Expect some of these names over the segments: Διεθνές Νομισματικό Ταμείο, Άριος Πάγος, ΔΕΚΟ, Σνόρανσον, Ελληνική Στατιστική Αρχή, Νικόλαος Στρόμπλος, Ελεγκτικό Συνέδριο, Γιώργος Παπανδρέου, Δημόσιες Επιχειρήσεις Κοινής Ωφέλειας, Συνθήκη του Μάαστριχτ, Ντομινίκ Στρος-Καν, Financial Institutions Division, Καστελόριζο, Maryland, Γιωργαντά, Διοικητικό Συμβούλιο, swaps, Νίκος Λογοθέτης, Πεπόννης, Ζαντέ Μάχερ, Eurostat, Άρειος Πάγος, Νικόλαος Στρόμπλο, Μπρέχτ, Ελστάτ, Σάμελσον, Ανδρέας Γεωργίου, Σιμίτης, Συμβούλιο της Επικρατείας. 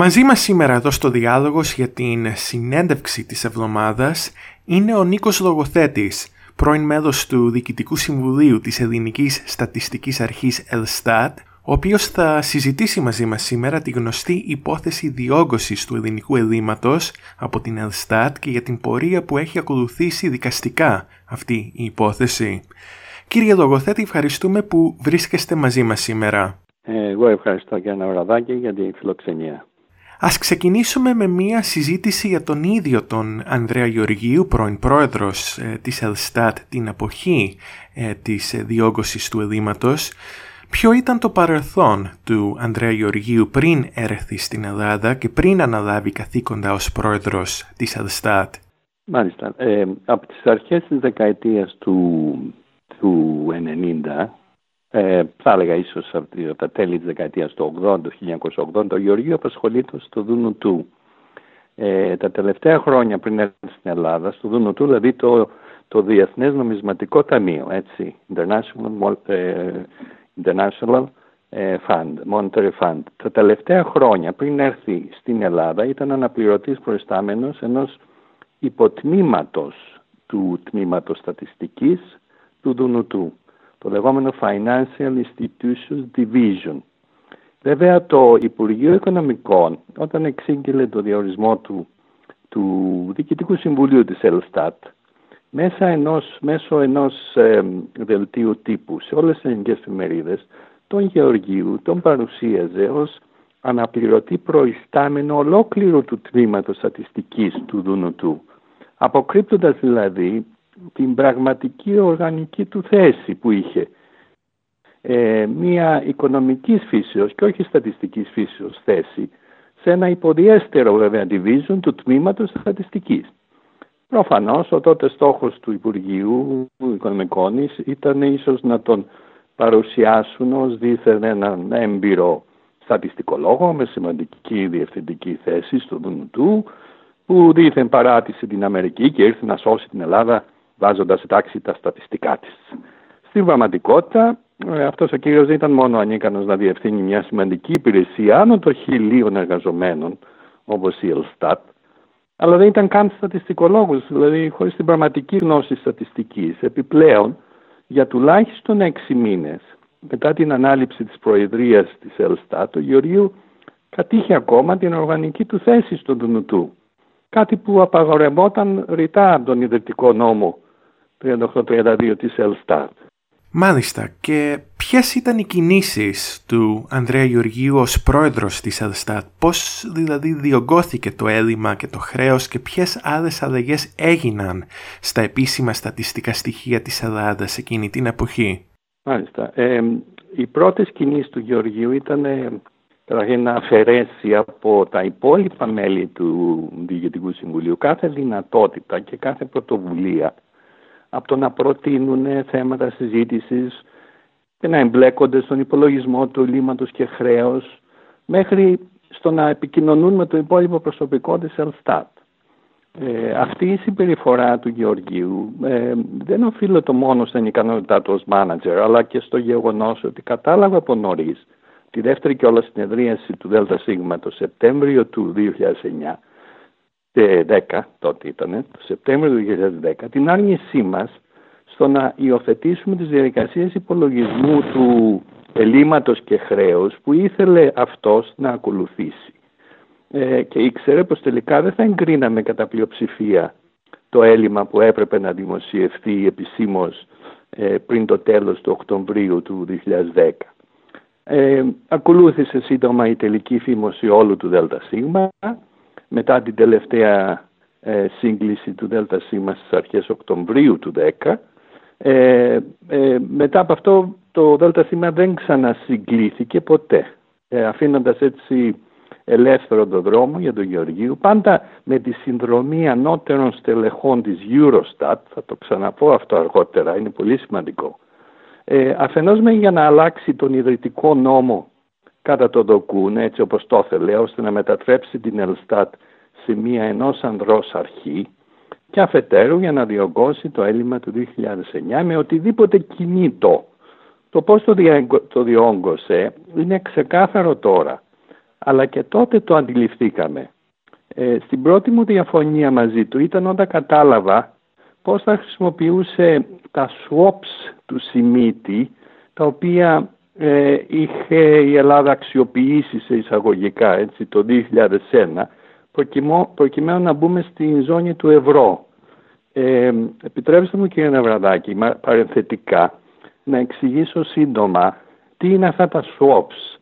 Μαζί μας σήμερα εδώ στο διάλογος για την συνέντευξη της εβδομάδας είναι ο Νίκος Λογοθέτης, πρώην μέλος του Διοικητικού Συμβουλίου της Ελληνικής Στατιστικής Αρχής Ελστάτ, ο οποίος θα συζητήσει μαζί μας σήμερα τη γνωστή υπόθεση διόγκωσης του ελληνικού ελλείμματος από την Ελστάτ και για την πορεία που έχει ακολουθήσει δικαστικά αυτή η υπόθεση. Κύριε Λογοθέτη, ευχαριστούμε που βρίσκεστε μαζί μας σήμερα. Εγώ ευχαριστώ και ένα βραδάκι για τη φιλοξενία. Ας ξεκινήσουμε με μία συζήτηση για τον ίδιο τον Ανδρέα Γεωργίου, πρώην πρόεδρος της Ελστάτ την εποχή της διόγκωσης του ελλείμματος. Ποιο ήταν το παρελθόν του Ανδρέα Γεωργίου πριν έρθει στην Ελλάδα και πριν αναλάβει καθήκοντα ως πρόεδρος της Ελστάτ? Μάλιστα. Από τις αρχές της δεκαετίας του 1990, θα έλεγα ίσως από τα τέλη της δεκαετίας του 80, το 1980, το Γεωργίου απασχολείται στο Δούνου του. Τα τελευταία χρόνια πριν έρθει στην Ελλάδα, στο Δούνου του, δηλαδή το Διεθνές Νομισματικό Ταμείο, έτσι, International Fund, Monetary Fund. Τα τελευταία χρόνια πριν έρθει στην Ελλάδα ήταν αναπληρωτής προϊστάμενος ενός υποτμήματος του τμήματος στατιστικής του Δούνου του, το λεγόμενο Financial Institutions Division. Βέβαια το Υπουργείο Οικονομικών, όταν εξήγηλε το διορισμό του Διοικητικού Συμβουλίου της Ελστάτ, μέσω ενός δελτίου τύπου σε όλες τις ελληνικές εφημερίδες, τον Γεωργίου τον παρουσίαζε ως αναπληρωτή προϊστάμενο ολόκληρου του τμήματος στατιστικής του Δούνου του, αποκρύπτοντας δηλαδή την πραγματική οργανική του θέση που είχε. Μία οικονομικής φύσεως και όχι στατιστικής φύσεως θέση σε ένα υποδιέστερο βέβαια division του τμήματος στατιστικής. Προφανώς ο τότε στόχος του Υπουργείου Οικονομικών ήταν ίσως να τον παρουσιάσουν ως δίθεν έναν έμπειρο στατιστικολόγο με σημαντική διευθυντική θέση στο Δούνου του, που δίθεν παράτησε την Αμερική και ήρθε να σώσει την Ελλάδα βάζοντας τάξη τα στατιστικά της. Στην πραγματικότητα αυτός ο κύριος δεν ήταν μόνο ανίκανος να διευθύνει μια σημαντική υπηρεσία άνω των 1,000 εργαζομένων όπως η Ελστάτ, αλλά δεν ήταν καν στατιστικολόγος, δηλαδή χωρίς την πραγματική γνώση στατιστικής. Επιπλέον, για τουλάχιστον 6 μήνες μετά την ανάληψη της προεδρίας της Ελστάτ, ο Γεωργίου κατήχε ακόμα την οργανική του θέση στον Δούνου του. Κάτι που απαγορευόταν ρητά από τον ιδρυτικό νόμο 3832 της Ελστάτ. Μάλιστα. Και ποιες ήταν οι κινήσεις του Ανδρέα Γεωργίου ως πρόεδρος της Ελστάτ? Πώς δηλαδή διωγγώθηκε το έλλειμμα και το χρέος και ποιες άλλες αλλαγές έγιναν στα επίσημα στατιστικά στοιχεία της Ελλάδας εκείνη την εποχή? Μάλιστα. Οι πρώτες κινήσεις του Γεωργίου ήταν καταρχήν να αφαιρέσει από τα υπόλοιπα μέλη του Διοικητικού Συμβουλίου κάθε δυνατότητα και κάθε πρωτοβουλία από το να προτείνουν θέματα συζήτησης και να εμπλέκονται στον υπολογισμό του ελλείμματος και χρέους, μέχρι στο να επικοινωνούν με το υπόλοιπο προσωπικό της Ελστάτ. Αυτή η συμπεριφορά του Γεωργίου δεν οφείλεται μόνο στην ικανότητά του ως μάνατζερ, αλλά και στο γεγονός ότι κατάλαβα από νωρίς τη δεύτερη κιόλας συνεδρίαση του ΔΣ το Σεπτέμβριο του 2009, 10, τότε ήτανε, το Σεπτέμβριο του 2010, την άρνησή μας στο να υιοθετήσουμε τις διαδικασίες υπολογισμού του ελλείμματος και χρέους που ήθελε αυτός να ακολουθήσει. Και ήξερε πως τελικά δεν θα εγκρίναμε κατά πλειοψηφία το έλλειμμα που έπρεπε να δημοσιευθεί επισήμως πριν το τέλος του Οκτωβρίου του 2010. Ακολούθησε σύντομα η τελική φήμωση όλου του ΔΣ, μετά την τελευταία σύγκληση του ΔΣ στις αρχές Οκτωβρίου του 2010. Μετά από αυτό το ΔΣ δεν ξανασυγκλήθηκε ποτέ, αφήνοντας έτσι ελεύθερο τον δρόμο για τον Γεωργίου, πάντα με τη συνδρομή ανώτερων στελεχών της Eurostat, θα το ξαναπώ αυτό αργότερα, είναι πολύ σημαντικό, αφενός με για να αλλάξει τον ιδρυτικό νόμο κατά το δοκούν, έτσι όπως το ήθελε, ώστε να μετατρέψει την Ελστάτ σε μία ενός ανδρός αρχή, και αφετέρου για να διωγγώσει το έλλειμμα του 2009 με οτιδήποτε κινήτο. Το πώς το διόγκωσε είναι ξεκάθαρο τώρα. Αλλά και τότε το αντιληφθήκαμε. Στην πρώτη μου διαφωνία μαζί του ήταν όταν κατάλαβα πώς θα χρησιμοποιούσε τα swaps του Σιμίτη, τα οποία είχε η Ελλάδα αξιοποιήσει σε εισαγωγικά έτσι, το 2001, προκειμένου να μπούμε στην ζώνη του ευρώ. Επιτρέψτε μου κύριε Ναυραδάκη, παρενθετικά, να εξηγήσω σύντομα τι είναι αυτά τα swaps,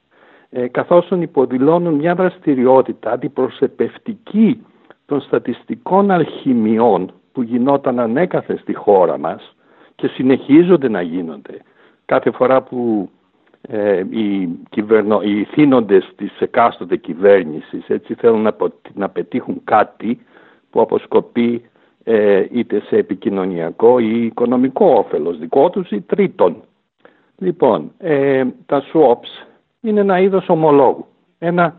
καθώς υποδηλώνουν μια δραστηριότητα αντιπροσεπευτική των στατιστικών αλχημιών που γινόταν ανέκαθεν στη χώρα μας και συνεχίζονται να γίνονται κάθε φορά που οι θύνοντες της εκάστοτε κυβέρνησης έτσι, θέλουν να πετύχουν κάτι που αποσκοπεί είτε σε επικοινωνιακό ή οικονομικό όφελος δικό τους ή τρίτων. Λοιπόν, τα swaps είναι ένα είδος ομολόγου, ένα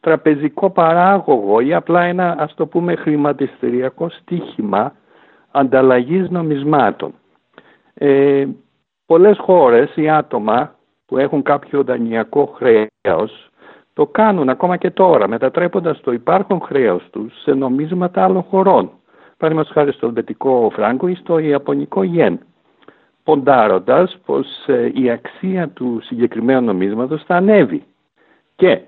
τραπεζικό παράγωγο ή απλά ένα, ας το πούμε, χρηματιστηριακό στοίχημα ανταλλαγής νομισμάτων. Πολλές χώρες οι άτομα που έχουν κάποιο δανειακό χρέος το κάνουν ακόμα και τώρα, μετατρέποντας το υπάρχον χρέος τους σε νομίσματα άλλων χωρών. Παραδείγματος χάρη στο ελβετικό φράγκο ή στο ιαπωνικό γιεν, ποντάροντας πως η αξία του συγκεκριμένου νομίσματος θα ανέβει. Και,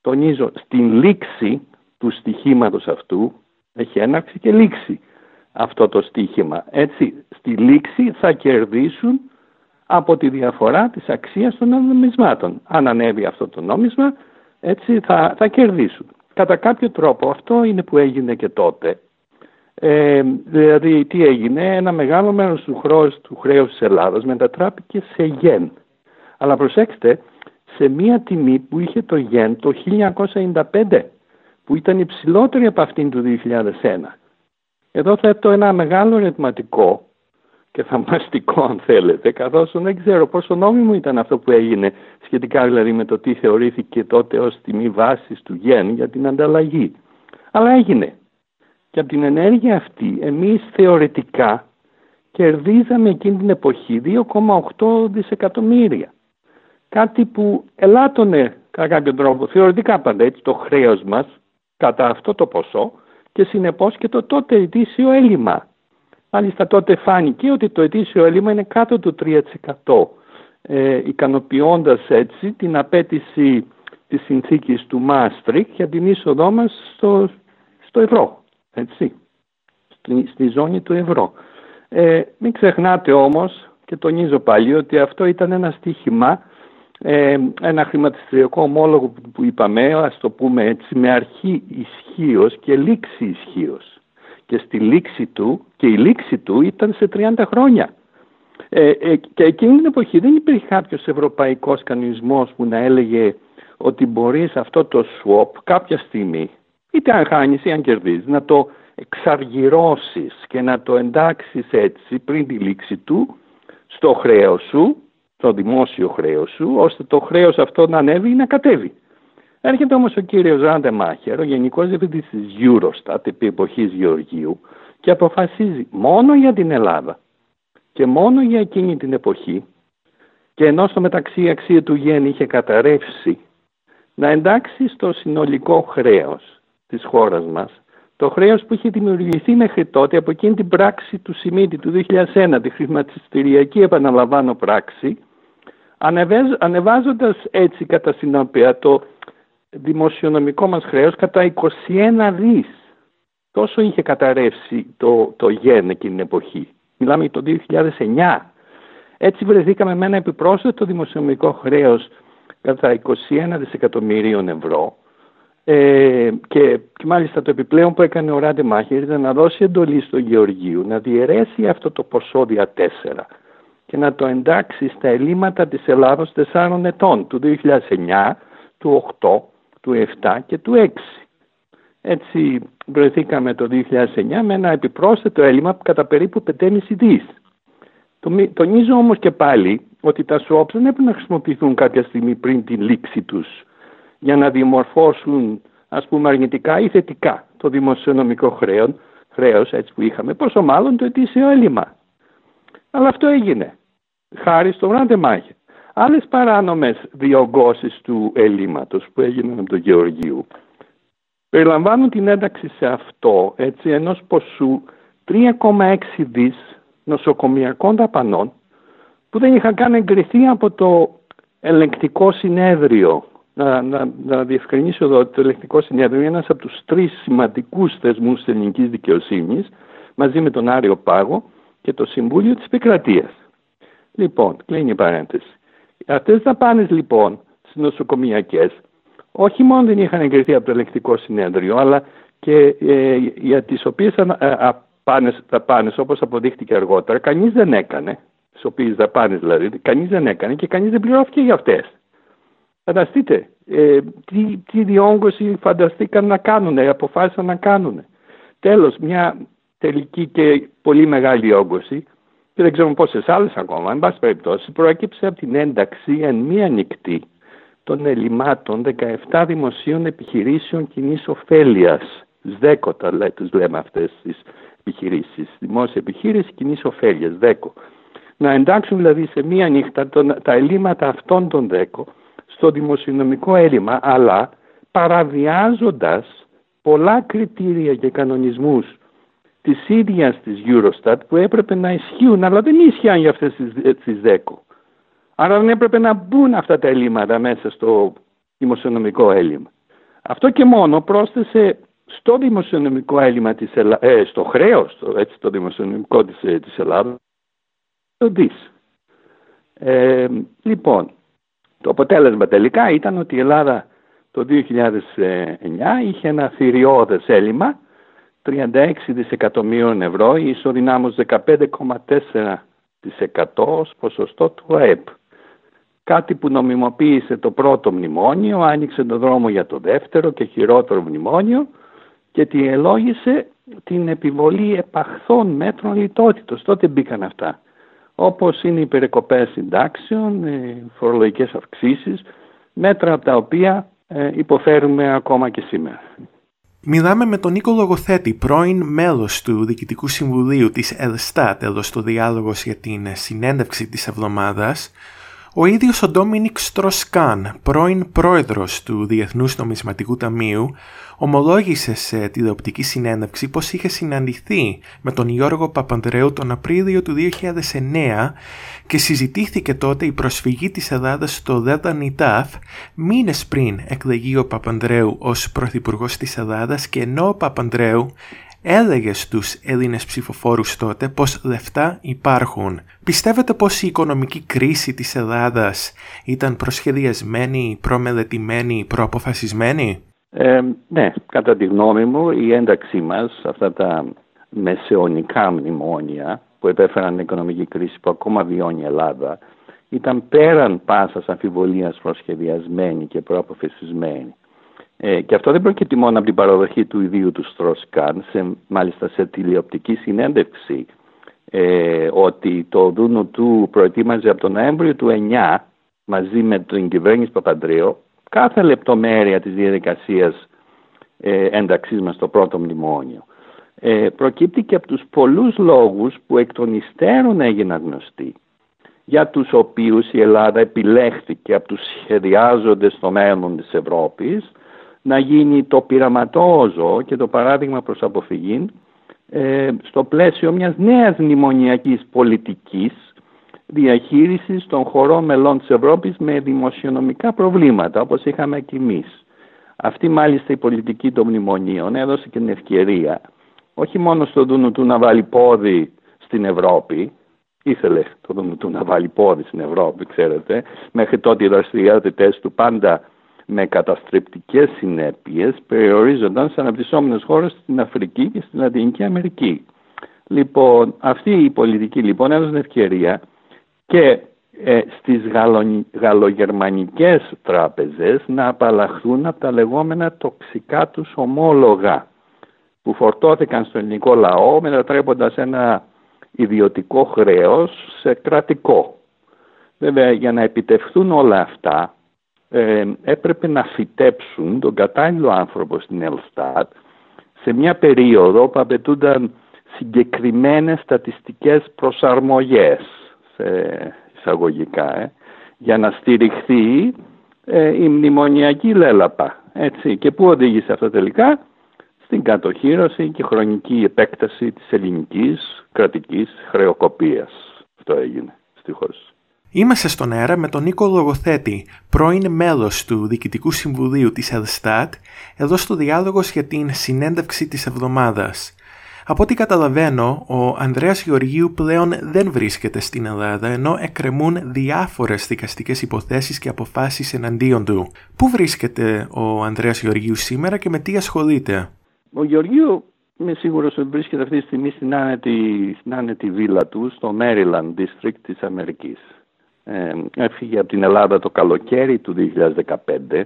τονίζω, στην λήξη του στοιχήματος αυτού, έχει έναρξη και λήξη αυτό το στοίχημα. Έτσι, στη λήξη θα κερδίσουν από τη διαφορά της αξίας των νομισμάτων. Αν ανέβει αυτό το νόμισμα, έτσι θα κερδίσουν. Κατά κάποιο τρόπο αυτό είναι που έγινε και τότε. Δηλαδή τι έγινε, ένα μεγάλο μέρος του χρέους της Ελλάδας μετατράπηκε σε γεν. Αλλά προσέξτε, σε μία τιμή που είχε το γεν το 1995, που ήταν υψηλότερη από αυτήν του 2001. Εδώ θέτω ένα μεγάλο ερωτηματικό και θαυμαστικό αν θέλετε, καθώς δεν ξέρω πόσο νόμιμο ήταν αυτό που έγινε, σχετικά δηλαδή με το τι θεωρήθηκε τότε ως τιμή βάσης του γεν για την ανταλλαγή. Αλλά έγινε. Και από την ενέργεια αυτή εμείς θεωρητικά κερδίζαμε εκείνη την εποχή 2,8 δισεκατομμύρια. Κάτι που ελάττωνε κατά κάποιο τρόπο θεωρητικά πάντα έτσι, το χρέος μας κατά αυτό το ποσό και συνεπώς και το τότε ετήσιο έλλειμμα. Μάλιστα τότε φάνηκε ότι το ετήσιο έλλειμμα είναι κάτω του 3%, ικανοποιώντας έτσι την απέτηση της συνθήκης του Μάαστριχτ για την είσοδό μας στο ευρώ. Έτσι, στη ζώνη του ευρώ. Μην ξεχνάτε όμως, και τονίζω πάλι, ότι αυτό ήταν ένα στοίχημα, ένα χρηματιστηριακό ομόλογο που είπαμε, ας το πούμε έτσι, με αρχή ισχύος και λήξη ισχύος. Και στη λήξη του, και η λήξη του ήταν σε 30 χρόνια. Και εκείνη την εποχή δεν υπήρχε κάποιος ευρωπαϊκός κανονισμός που να έλεγε ότι μπορείς αυτό το swap κάποια στιγμή, είτε αν χάνεις ή αν κερδίζεις, να το εξαργυρώσεις και να το εντάξεις έτσι πριν τη λήξη του στο χρέος σου, στο δημόσιο χρέος σου, ώστε το χρέος αυτό να ανέβει ή να κατέβει. Έρχεται όμως ο κύριος Ζαντέ Μάχερ, ο Γενικός Διευθυντής της Eurostat, επί εποχής Γεωργίου, και αποφασίζει μόνο για την Ελλάδα και μόνο για εκείνη την εποχή, και ενώ στο μεταξύ η αξία του γεν είχε καταρρεύσει, να εντάξει στο συνολικό χρέος της χώρας μας το χρέος που είχε δημιουργηθεί μέχρι τότε από εκείνη την πράξη του Σιμίτη του 2001, τη χρηματιστηριακή επαναλαμβάνω πράξη, ανεβάζοντας έτσι κατά συνέπεια το δημοσιονομικό μας χρέος κατά 21 δις. Τόσο είχε καταρρεύσει το γεν εκείνη την εποχή. Μιλάμε για το 2009. Έτσι βρεθήκαμε με ένα επιπρόσθετο δημοσιονομικό χρέος κατά 21 δισεκατομμυρίων ευρώ. Και μάλιστα το επιπλέον που έκανε ο Ζαντέ Μάχερ ήταν να δώσει εντολή στον Γεωργίου να διαιρέσει αυτό το ποσό δια 4 και να το εντάξει στα ελλείμματα της Ελλάδος 4 ετών, του 2009, του 8, του 7 και του 6. Έτσι βρεθήκαμε το 2009 με ένα επιπρόσθετο έλλειμμα κατά περίπου 5,5 δις. Τονίζω όμως και πάλι ότι τα swaps δεν έπρεπε να χρησιμοποιηθούν κάποια στιγμή πριν τη λήξη τους, για να διαμορφώσουν, ας πούμε, αρνητικά ή θετικά το δημοσιονομικό χρέος έτσι που είχαμε, πόσο μάλλον το ετήσιο έλλειμμα. Αλλά αυτό έγινε, χάρη στον Ζαντέ Μάχερ. άλλες παράνομες διωγγώσεις του ελλείμματος που έγιναν από τον Γεωργίου περιλαμβάνουν την ένταξη σε αυτό ενός ποσού 3,6 δις νοσοκομειακών δαπανών που δεν είχαν καν εγκριθεί από το Ελεγκτικό Συνέδριο. Να διευκρινίσω εδώ ότι το Ελεγκτικό Συνέδριο είναι ένας από τους τρεις σημαντικούς θεσμούς της ελληνικής δικαιοσύνης, μαζί με τον Άριο Πάγο και το Συμβούλιο της Επικρατείας. Λοιπόν, κλείνει η παρένθεση. Αυτές τις δαπάνες λοιπόν, στις νοσοκομιακές, όχι μόνο δεν είχαν εγκριθεί από το Ελεγκτικό Συνέδριο, αλλά και για τις οποίες δαπάνες, όπως αποδείχτηκε αργότερα, κανείς δεν έκανε. Τις οποίες δαπάνες δηλαδή, κανείς δεν έκανε και κανείς δεν πληρώθηκε για αυτές. Φανταστείτε, τι διόγκωση φανταστήκαν να κάνουν, αποφάσισαν να κάνουν. Τέλος, μια τελική και πολύ μεγάλη διόγκωση, και δεν ξέρουμε πόσες άλλες ακόμα, εν πάση περιπτώσει, προέκυψε από την ένταξη εν μία νυχτή των ελλημάτων 17 δημοσίων επιχειρήσεων κοινής ωφέλειας. ΔΕΚΟ τους λέμε αυτές τις επιχειρήσεις, δημόσια επιχείρηση κοινής ωφέλειας, ΔΕΚΟ. Να εντάξουν δηλαδή σε μία νύχτα τα ελλείμματα αυτών των ΔΕΚΟ στο δημοσιονομικό έλλειμμα, αλλά παραβιάζοντας πολλά κριτήρια και κανονισμούς της ίδιας της Eurostat που έπρεπε να ισχύουν, αλλά δεν ίσχυαν για αυτές τις ΔΕΚΟ. Άρα δεν έπρεπε να μπουν αυτά τα ελλείμματα μέσα στο δημοσιονομικό έλλειμμα. Αυτό και μόνο πρόσθεσε στο δημοσιονομικό έλλειμμα της Ελλάδας, στο χρέος, το δημοσιονομικό της Ελλάδας, το δις. Λοιπόν, το αποτέλεσμα τελικά ήταν ότι η Ελλάδα το 2009 είχε ένα θηριώδες έλλειμμα 36 δισεκατομμύρων ευρώ, η ισοδυνάμωση 15,4% ως ποσοστό του ΑΕΠ. Κάτι που νομιμοποίησε το πρώτο μνημόνιο, άνοιξε τον δρόμο για το δεύτερο και χειρότερο μνημόνιο και τη ελόγησε την επιβολή επαχθών μέτρων λιτότητος. Τότε μπήκαν αυτά. Όπως είναι οι περικοπές συντάξεων, οι φορολογικές αυξήσεις, μέτρα από τα οποία υποφέρουμε ακόμα και σήμερα. Μιλάμε με τον Νίκο Λογοθέτη, πρώην μέλος του Διοικητικού Συμβουλίου της Ελστάτ, εδώ στο διάλογος για την συνέντευξη της εβδομάδας. Ο ίδιος ο Ντομινίκ Στρος-Καν, πρώην πρόεδρος του Διεθνούς Νομισματικού Ταμείου, ομολόγησε σε τηλεοπτική συνέντευξη πως είχε συναντηθεί με τον Γιώργο Παπανδρέου τον Απρίλιο του 2009 και συζητήθηκε τότε η προσφυγή της Ελλάδας στο ΔΕΤΑΝΙΤΑΦ μήνες πριν εκλεγεί ο Παπανδρέου ως πρωθυπουργός της Ελλάδας και ενώ ο Παπανδρέου έλεγε στους Έλληνες ψηφοφόρους τότε πως λεφτά υπάρχουν. Πιστεύετε πως η οικονομική κρίση της Ελλάδας ήταν προσχεδιασμένη, προμελετημένη, προαποφασισμένη? Ναι, κατά τη γνώμη μου η ένταξή μας σε αυτά τα μεσαιωνικά μνημόνια που επέφεραν την οικονομική κρίση που ακόμα βιώνει η Ελλάδα ήταν πέραν πάσας αμφιβολίας προσχεδιασμένη και προαποφασισμένη. Και αυτό δεν προκύπτει μόνο από την παραδοχή του ιδίου του Στρος-Καν, μάλιστα σε τηλεοπτική συνέντευξη, ότι το Δούνο του προετοίμαζε από τον Νοέμβριο του 2009 μαζί με την κυβέρνηση Παπανδρέου κάθε λεπτομέρεια της διαδικασίας ένταξής μας στο πρώτο μνημόνιο. Προκύπτει και από τους πολλούς λόγους που εκ των υστέρων έγιναν γνωστοί, για τους οποίους η Ελλάδα επιλέχθηκε από τους σχεδιάζοντες στο μέλλον της Ευρώπης να γίνει το πειραματόζωο και το παράδειγμα προς αποφυγήν στο πλαίσιο μιας νέας μνημονιακής πολιτικής διαχείρισης των χωρών μελών της Ευρώπης με δημοσιονομικά προβλήματα, όπως είχαμε κι εμείς. Αυτή μάλιστα η πολιτική των μνημονίων έδωσε και την ευκαιρία όχι μόνο στο Δούνου του να βάλει πόδι στην Ευρώπη, ήθελε το Δούνου του να βάλει πόδι στην Ευρώπη, ξέρετε, μέχρι τότε οι δραστηριότητες του πάντα με καταστρεπτικές συνέπειες περιορίζονταν σε αναπτυσσόμενες χώρες στην Αφρική και στην Λατινική Αμερική. Λοιπόν, αυτή η πολιτική λοιπόν έδωσε ευκαιρία και στις γαλλογερμανικές τράπεζες να απαλλαχθούν από τα λεγόμενα τοξικά τους ομόλογα που φορτώθηκαν στο ελληνικό λαό μετατρέποντας ένα ιδιωτικό χρέος σε κρατικό. Βέβαια, για να επιτευχθούν όλα αυτά έπρεπε να φυτέψουν τον κατάλληλο άνθρωπο στην Ελστάτ σε μια περίοδο που απαιτούνταν συγκεκριμένες στατιστικές προσαρμογές, εισαγωγικά, για να στηριχθεί η μνημονιακή λέλαπα. Έτσι. Και πού οδήγησε αυτό τελικά? Στην κατοχύρωση και χρονική επέκταση της ελληνικής κρατικής χρεοκοπίας. Αυτό έγινε δυστυχώς. Είμαστε στον αέρα με τον Νίκο Λογοθέτη, πρώην μέλος του Διοικητικού Συμβουλίου της Eurostat, εδώ στο διάλογο για την συνέντευξη της εβδομάδας. Από ό,τι καταλαβαίνω, ο Ανδρέας Γεωργίου πλέον δεν βρίσκεται στην Ελλάδα, ενώ εκκρεμούν διάφορες δικαστικές υποθέσεις και αποφάσεις εναντίον του. Πού βρίσκεται ο Ανδρέας Γεωργίου σήμερα και με τι ασχολείται? Ο Γεωργίου, είμαι σίγουρος ότι βρίσκεται αυτή τη στιγμή στην άνετη βίλα του, στο Maryland District της Αμερικής. Έφυγε από την Ελλάδα το καλοκαίρι του 2015,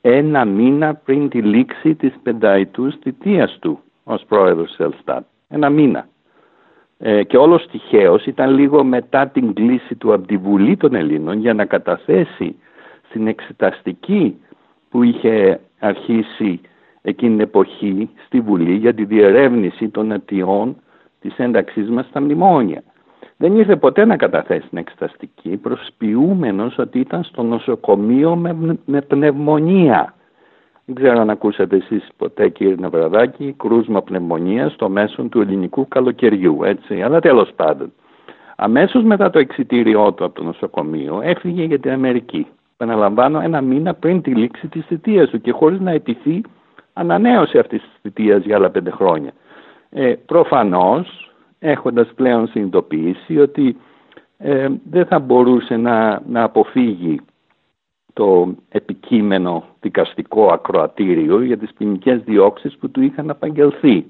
ένα μήνα πριν τη λήξη της πενταετούς θητείας του ως πρόεδρος της Ελστάτ. Ένα μήνα. Και όλος τυχαίως ήταν λίγο μετά την κλίση του από τη Βουλή των Ελλήνων για να καταθέσει στην εξεταστική που είχε αρχίσει εκείνη την εποχή στη Βουλή για τη διερεύνηση των αιτιών της ένταξής μας στα μνημόνια. Δεν ήρθε ποτέ να καταθέσει την εξεταστική, προσποιούμενος ότι ήταν στο νοσοκομείο με πνευμονία. Δεν ξέρω αν ακούσατε εσείς ποτέ, κύριε Νευραδάκη, κρούσμα πνευμονίας στο μέσον του ελληνικού καλοκαιριού, έτσι. Αλλά τέλος πάντων, αμέσως μετά το εξιτήριό του από το νοσοκομείο έφυγε για την Αμερική. Επαναλαμβάνω, ένα μήνα πριν τη λήξη της θητείας του και χωρίς να αιτηθεί ανανέωση αυτής της θητείας για άλλα 5 χρόνια. Προφανώς, έχοντας πλέον συνειδητοποιήσει ότι δεν θα μπορούσε να αποφύγει το επικείμενο δικαστικό ακροατήριο για τις ποινικές διώξεις που του είχαν απαγγελθεί.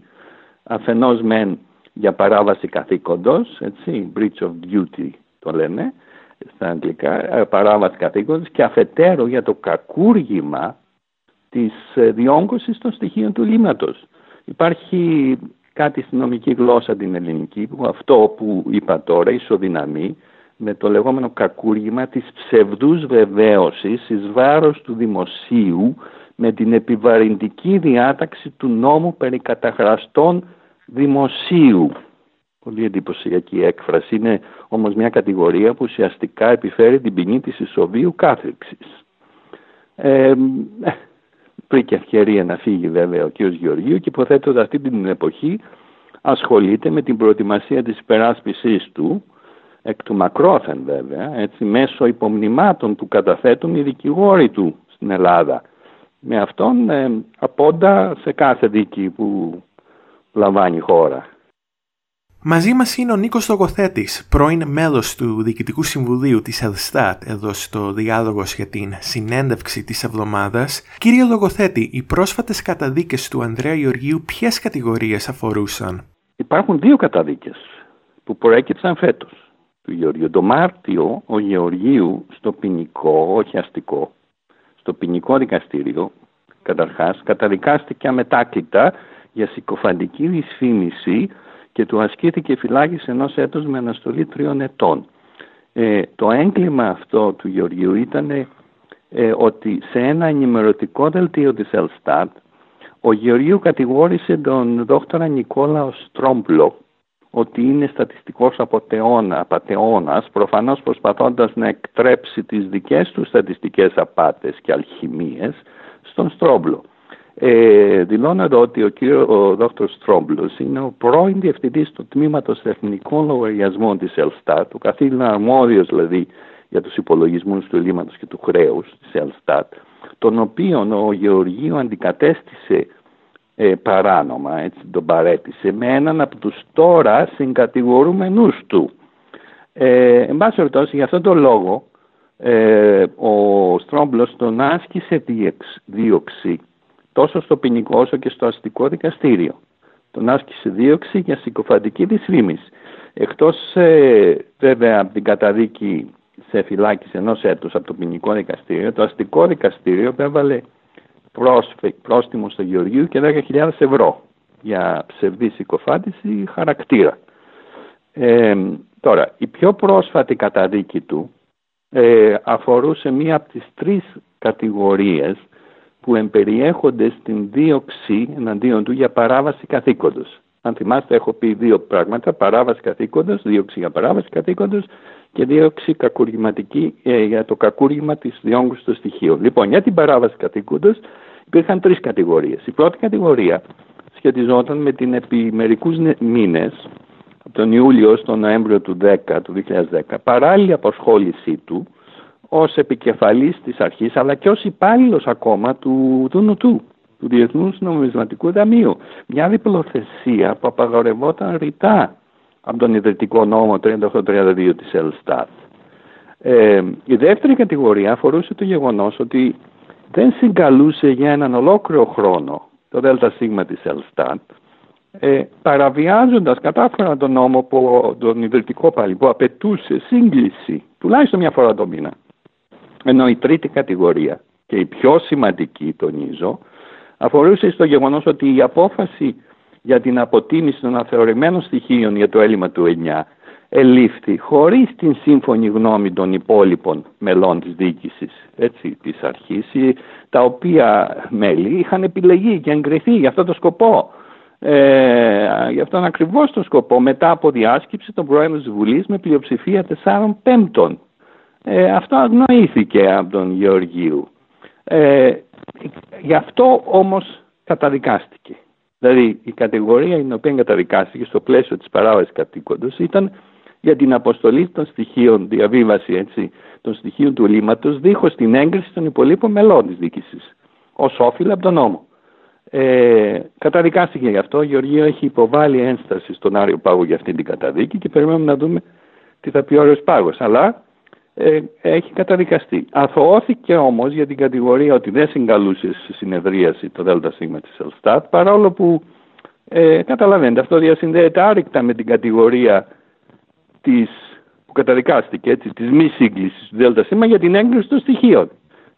Αφενός μεν για παράβαση καθήκοντος, έτσι, breach of duty το λένε στα αγγλικά, παράβαση καθήκοντος, και αφετέρου για το κακούργημα της διόγκωσης των στοιχείων του λύματος. Υπάρχει κάτι στην νομική γλώσσα την ελληνική, αυτό που είπα τώρα, ισοδυναμεί με το λεγόμενο κακούργημα της ψευδούς βεβαίωσης εις βάρος του δημοσίου με την επιβαρυντική διάταξη του νόμου περί καταχραστών δημοσίου. Πολύ εντυπωσιακή έκφραση, είναι όμως μια κατηγορία που ουσιαστικά επιφέρει την ποινή της ισοβίου κάθριξης. Βρήκε ευκαιρία να φύγει βέβαια ο κ. Γεωργίου και υποθέτω ότι αυτή την εποχή ασχολείται με την προετοιμασία της υπεράσπισής του, εκ του μακρόθεν βέβαια, έτσι, μέσω υπομνημάτων που καταθέτουν οι δικηγόροι του στην Ελλάδα. Με αυτόν απόντα σε κάθε δίκη που λαμβάνει η χώρα. Μαζί μας είναι ο Νίκος Λογοθέτης, πρώην μέλος του Διοικητικού Συμβουλίου της Ελστάτ, εδώ στο διάλογο για την συνέντευξη της εβδομάδας. Κύριε Λογοθέτη, οι πρόσφατες καταδίκες του Ανδρέα Γεωργίου ποιες κατηγορίες αφορούσαν? Υπάρχουν 2 καταδίκες που προέκυψαν φέτος του Γεωργίου. Το Μάρτιο ο Γεωργίου στο ποινικό, όχι αστικό, στο ποινικό δικαστήριο καταρχάς καταδικάστηκε αμετάκλητα για συκοφαντική δυσφήμιση και του ασκήθηκε φυλάκιση 1 έτος με αναστολή 3 ετών. Το έγκλημα αυτό του Γεωργίου ήταν ότι σε ένα ενημερωτικό δελτίο της Ελστάτ ο Γεωργίου κατηγόρησε τον δόκτωρα Νικόλαο Στρόμπλο ότι είναι στατιστικός απατεώνας, προφανώς προσπαθώντας να εκτρέψει τις δικές του στατιστικές απάτες και αλχημίες στον Στρόμπλο. Δηλώνω εδώ ότι ο Δ. Στρόμπλος είναι ο πρώην διευθυντής του τμήματος εθνικών λογαριασμών της Ελστάτ, ο καθήλυνα αρμόδιος δηλαδή για τους υπολογισμούς του ελλείμματος και του χρέους της Ελστάτ, τον οποίον ο Γεωργίου αντικατέστησε παράνομα, έτσι, τον παρέτησε, με έναν από τους τώρα συγκατηγορούμενους του. Εν πάση περιπτώσει, γι' αυτόν τον λόγο ο Στρόμπλος τον άσκησε δίωξη τόσο στο ποινικό όσο και στο αστικό δικαστήριο. Τον άσκησε δίωξη για συκοφαντική δυσφήμιση. Εκτός βέβαια από την καταδίκη σε φυλάκιση 1 έτος από το ποινικό δικαστήριο, το αστικό δικαστήριο έβαλε πρόστιμο στο Γεωργίου και 10.000 ευρώ για ψευδή συκοφάντηση χαρακτήρα. Τώρα, η πιο πρόσφατη καταδίκη του αφορούσε μία από τις 3 κατηγορίες που εμπεριέχονται στην δίωξη εναντίον του για παράβαση καθήκοντος. Αν θυμάστε, έχω πει δύο πράγματα: παράβαση καθήκοντος, δίωξη για παράβαση καθήκοντος και δίωξη κακουργηματική για το κακούργημα της διόγκωσης των στοιχείων. Λοιπόν, για την παράβαση καθήκοντος υπήρχαν τρεις κατηγορίες. Η πρώτη κατηγορία σχετιζόταν με την επί μερικούς μήνες, από τον Ιούλιο στον Νοέμβριο του 2010, παράλληλη απασχόλησή του ως επικεφαλής της αρχής, αλλά και ως υπάλληλος ακόμα του ΝΟΤΟΥ, του Διεθνούς Νομισματικού Ταμείου. Μια διπλοθεσία που απαγορευόταν ρητά από τον ιδρυτικό νόμο 3832 της Ελστάτ. Η δεύτερη κατηγορία αφορούσε το γεγονός ότι δεν συγκαλούσε για έναν ολόκληρο χρόνο το ΔΣ της Ελστάτ, παραβιάζοντας κατάφορα τον νόμο, τον ιδρυτικό πάλι, που απαιτούσε σύγκληση τουλάχιστον μια φορά το μήνα. Ενώ η τρίτη κατηγορία, και η πιο σημαντική τονίζω, αφορούσε στο γεγονός ότι η απόφαση για την αποτίμηση των αθεωρημένων στοιχείων για το έλλειμμα του 2009 ελήφθη χωρίς την σύμφωνη γνώμη των υπόλοιπων μελών της διοίκησης, έτσι, της αρχής, τα οποία μέλη είχαν επιλεγεί και εγκριθεί για αυτόν τον σκοπό. Γι' αυτόν ακριβώς τον σκοπό, μετά από διάσκεψη των Προέδρων της Βουλής με πλειοψηφία 4/5. Αυτό αγνοήθηκε από τον Γεωργίου. Γι' αυτό όμως καταδικάστηκε. Δηλαδή η κατηγορία η οποία καταδικάστηκε στο πλαίσιο της παράβασης κατοίκοντος ήταν για την αποστολή των στοιχείων, διαβίβαση, έτσι, των στοιχείων του λύματος δίχως την έγκριση των υπολείπων μελών της διοίκησης, ως όφυλα από τον νόμο. Καταδικάστηκε γι' αυτό. Ο Γεωργίου έχει υποβάλει ένσταση στον Άριο Πάγο για αυτή την καταδίκη και περιμένουμε να δούμε τι θα πει ο Άριος Πάγος. Αλλά έχει καταδικαστεί. Αθωώθηκε όμως για την κατηγορία ότι δεν συγκαλούσε στη συνεδρίαση το ΔΣ της Ελστάτ, παρόλο που καταλαβαίνετε, αυτό διασυνδέεται άρρηκτα με την κατηγορία που καταδικάστηκε, έτσι, της μη σύγκλησης του ΔΣ για την έγκριση των στοιχείων,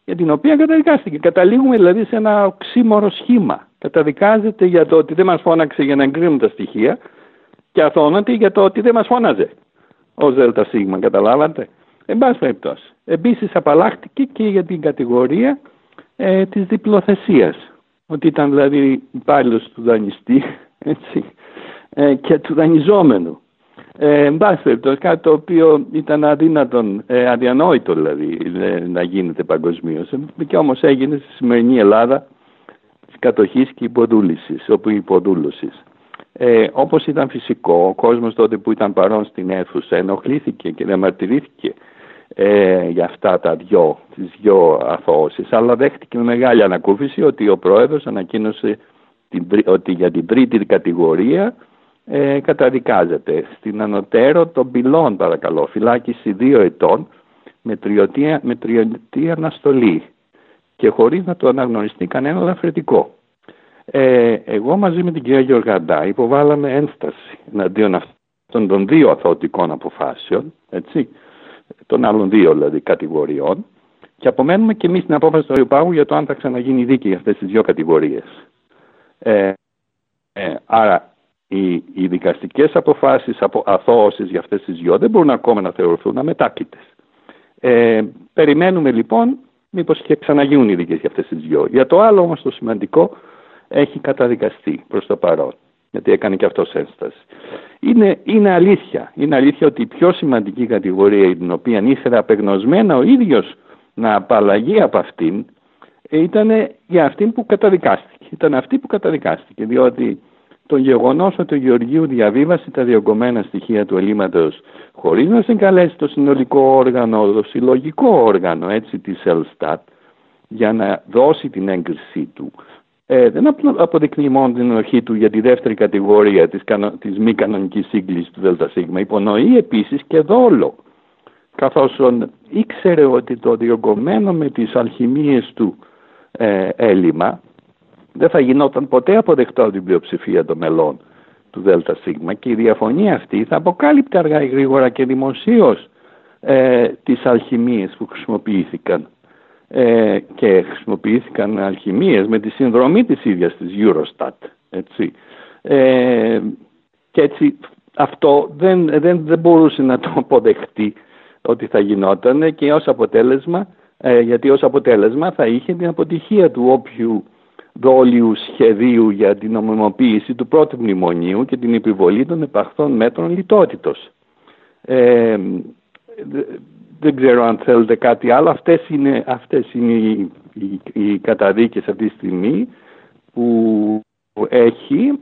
για την οποία καταδικάστηκε. Καταλήγουμε δηλαδή σε ένα οξύμορο σχήμα. Καταδικάζεται για το ότι δεν μας φώναξε για να εγκρίνουμε τα στοιχεία και αθώνεται για το ότι δεν μας φώναζε ως ΔΣ. Καταλάβατε. Εν πάση περιπτώσει. Επίσης απαλλάχτηκε και για την κατηγορία της διπλοθεσίας. Ότι ήταν δηλαδή υπάλληλος του δανειστή, έτσι, και του δανειζόμενου. Εν πάση περιπτώσει, κάτι το οποίο ήταν αδύνατον, αδιανόητο δηλαδή να γίνεται παγκοσμίως. Και όμως έγινε στη σημερινή Ελλάδα της κατοχής και υποδούλησης, όπου υποδούλωσης. Όπως ήταν φυσικό, ο κόσμος τότε που ήταν παρόν στην αίθουσα ενοχλήθηκε και διαμαρτυρήθηκε για αυτά τις δυο αθωώσεις, αλλά δέχτηκε με μεγάλη ανακούφιση ότι ο Πρόεδρος ανακοίνωσε ότι για την τρίτη κατηγορία καταδικάζεται στην ανωτέρω των ποιλών, παρακαλώ, φυλάκιση 2 ετών με τριετή αναστολή και χωρίς να του αναγνωριστεί κανένα ελαφρυντικό. Εγώ μαζί με την κυρία Γιωργαντά υποβάλαμε ένσταση εναντίον αυτών των δύο αθωωτικών αποφάσεων, έτσι, των άλλων δύο δηλαδή κατηγοριών, και απομένουμε και εμείς την απόφαση του Αρείου Πάγου για το αν θα ξαναγίνει δίκη για αυτές τις δύο κατηγορίες. Άρα οι δικαστικές αποφάσεις από αθώωσης για αυτές τις δύο δεν μπορούν ακόμα να θεωρηθούν αμετάκλητες. Περιμένουμε λοιπόν μήπως και ξαναγίνουν οι δίκες για αυτές τις δύο. Για το άλλο όμως το σημαντικό, έχει καταδικαστεί προς το παρόν, γιατί έκανε και αυτός ένσταση. Είναι αλήθεια ότι η πιο σημαντική κατηγορία, την οποία ήθελε απεγνωσμένα ο ίδιος να απαλλαγεί από αυτήν, ήταν για αυτήν που καταδικάστηκε. Ήταν αυτή που καταδικάστηκε, διότι το γεγονός ότι ο Γεωργίου διαβίβασε τα διογκωμένα στοιχεία του ελλείμματος χωρίς να συγκαλέσει το συνολικό όργανο, το συλλογικό όργανο, έτσι, της Ελστάτ, για να δώσει την έγκρισή του, δεν αποδεικνύει μόνο την ενοχή του για τη δεύτερη κατηγορία της μη κανονικής σύγκλησης του ΔΣ. Υπονοεί επίσης και δόλο, καθώς ήξερε ότι το διογκωμένο με τις αλχημίες του έλλειμμα δεν θα γινόταν ποτέ αποδεκτό από την πλειοψηφία των μελών του ΔΣ και η διαφωνία αυτή θα αποκάλυπτε αργά ή γρήγορα και δημοσίως τις αλχημίες που χρησιμοποιήθηκαν. Και χρησιμοποιήθηκαν αλχημίες με τη συνδρομή της ίδιας της Eurostat, έτσι. Και έτσι αυτό δεν μπορούσε να το αποδεχτεί ότι θα γινόταν, και ως αποτέλεσμα, γιατί ως αποτέλεσμα θα είχε την αποτυχία του όποιου δόλιου σχεδίου για την νομιμοποίηση του πρώτου μνημονίου και την επιβολή των επαχθών μέτρων λιτότητος. Δεν ξέρω αν θέλετε κάτι άλλο. Αυτές είναι οι καταδίκες αυτή τη στιγμή που έχει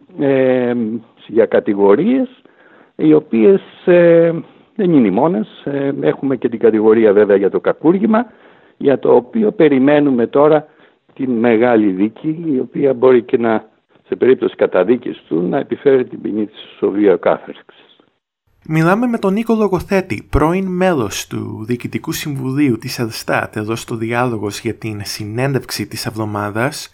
για κατηγορίες οι οποίες δεν είναι οι μόνες. Έχουμε και την κατηγορία βέβαια για το κακούργημα, για το οποίο περιμένουμε τώρα την μεγάλη δίκη, η οποία μπορεί και να, σε περίπτωση καταδίκης του, να επιφέρει την ποινή της σοβιοκάθαρξης. Μιλάμε με τον Νίκο Λογοθέτη, πρώην μέλος του Διοικητικού Συμβουλίου της Eurostat, εδώ στο διάλογος για την συνέντευξη της εβδομάδας.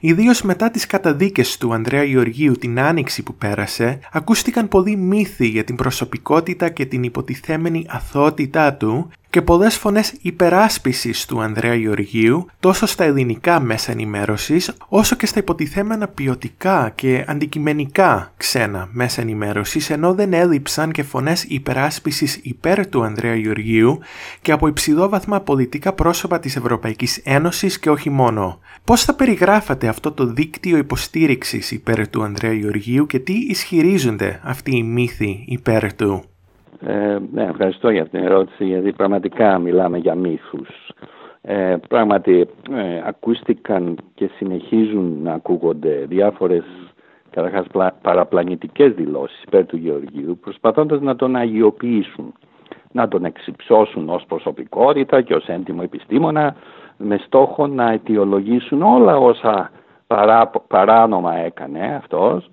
Ιδίως μετά τις καταδίκες του Ανδρέα Γεωργίου την άνοιξη που πέρασε, ακούστηκαν πολλοί μύθοι για την προσωπικότητα και την υποτιθέμενη αθωότητά του και πολλές φωνές υπεράσπισης του Ανδρέα Γεωργίου τόσο στα ελληνικά μέσα ενημέρωσης όσο και στα υποτιθέμενα ποιοτικά και αντικειμενικά ξένα μέσα ενημέρωσης, ενώ δεν έλειψαν και φωνές υπεράσπισης υπέρ του Ανδρέα Γεωργίου και από υψηλόβαθμα πολιτικά πρόσωπα της Ευρωπαϊκής Ένωσης και όχι μόνο. Πώς θα περιγράφατε αυτό το δίκτυο υποστήριξης υπέρ του Ανδρέα Γεωργίου και τι ισχυρίζονται αυτοί οι μύθοι υπέρ του? Ναι, ευχαριστώ για αυτήν την ερώτηση, γιατί πραγματικά μιλάμε για μύθους. Πράγματι ακούστηκαν και συνεχίζουν να ακούγονται διάφορες καταρχάς παραπλανητικές δηλώσεις υπέρ του Γεωργίου, προσπαθώντας να τον αγιοποιήσουν, να τον εξυψώσουν ως προσωπικότητα και ως έντιμο επιστήμονα, με στόχο να αιτιολογήσουν όλα όσα παράνομα έκανε αυτός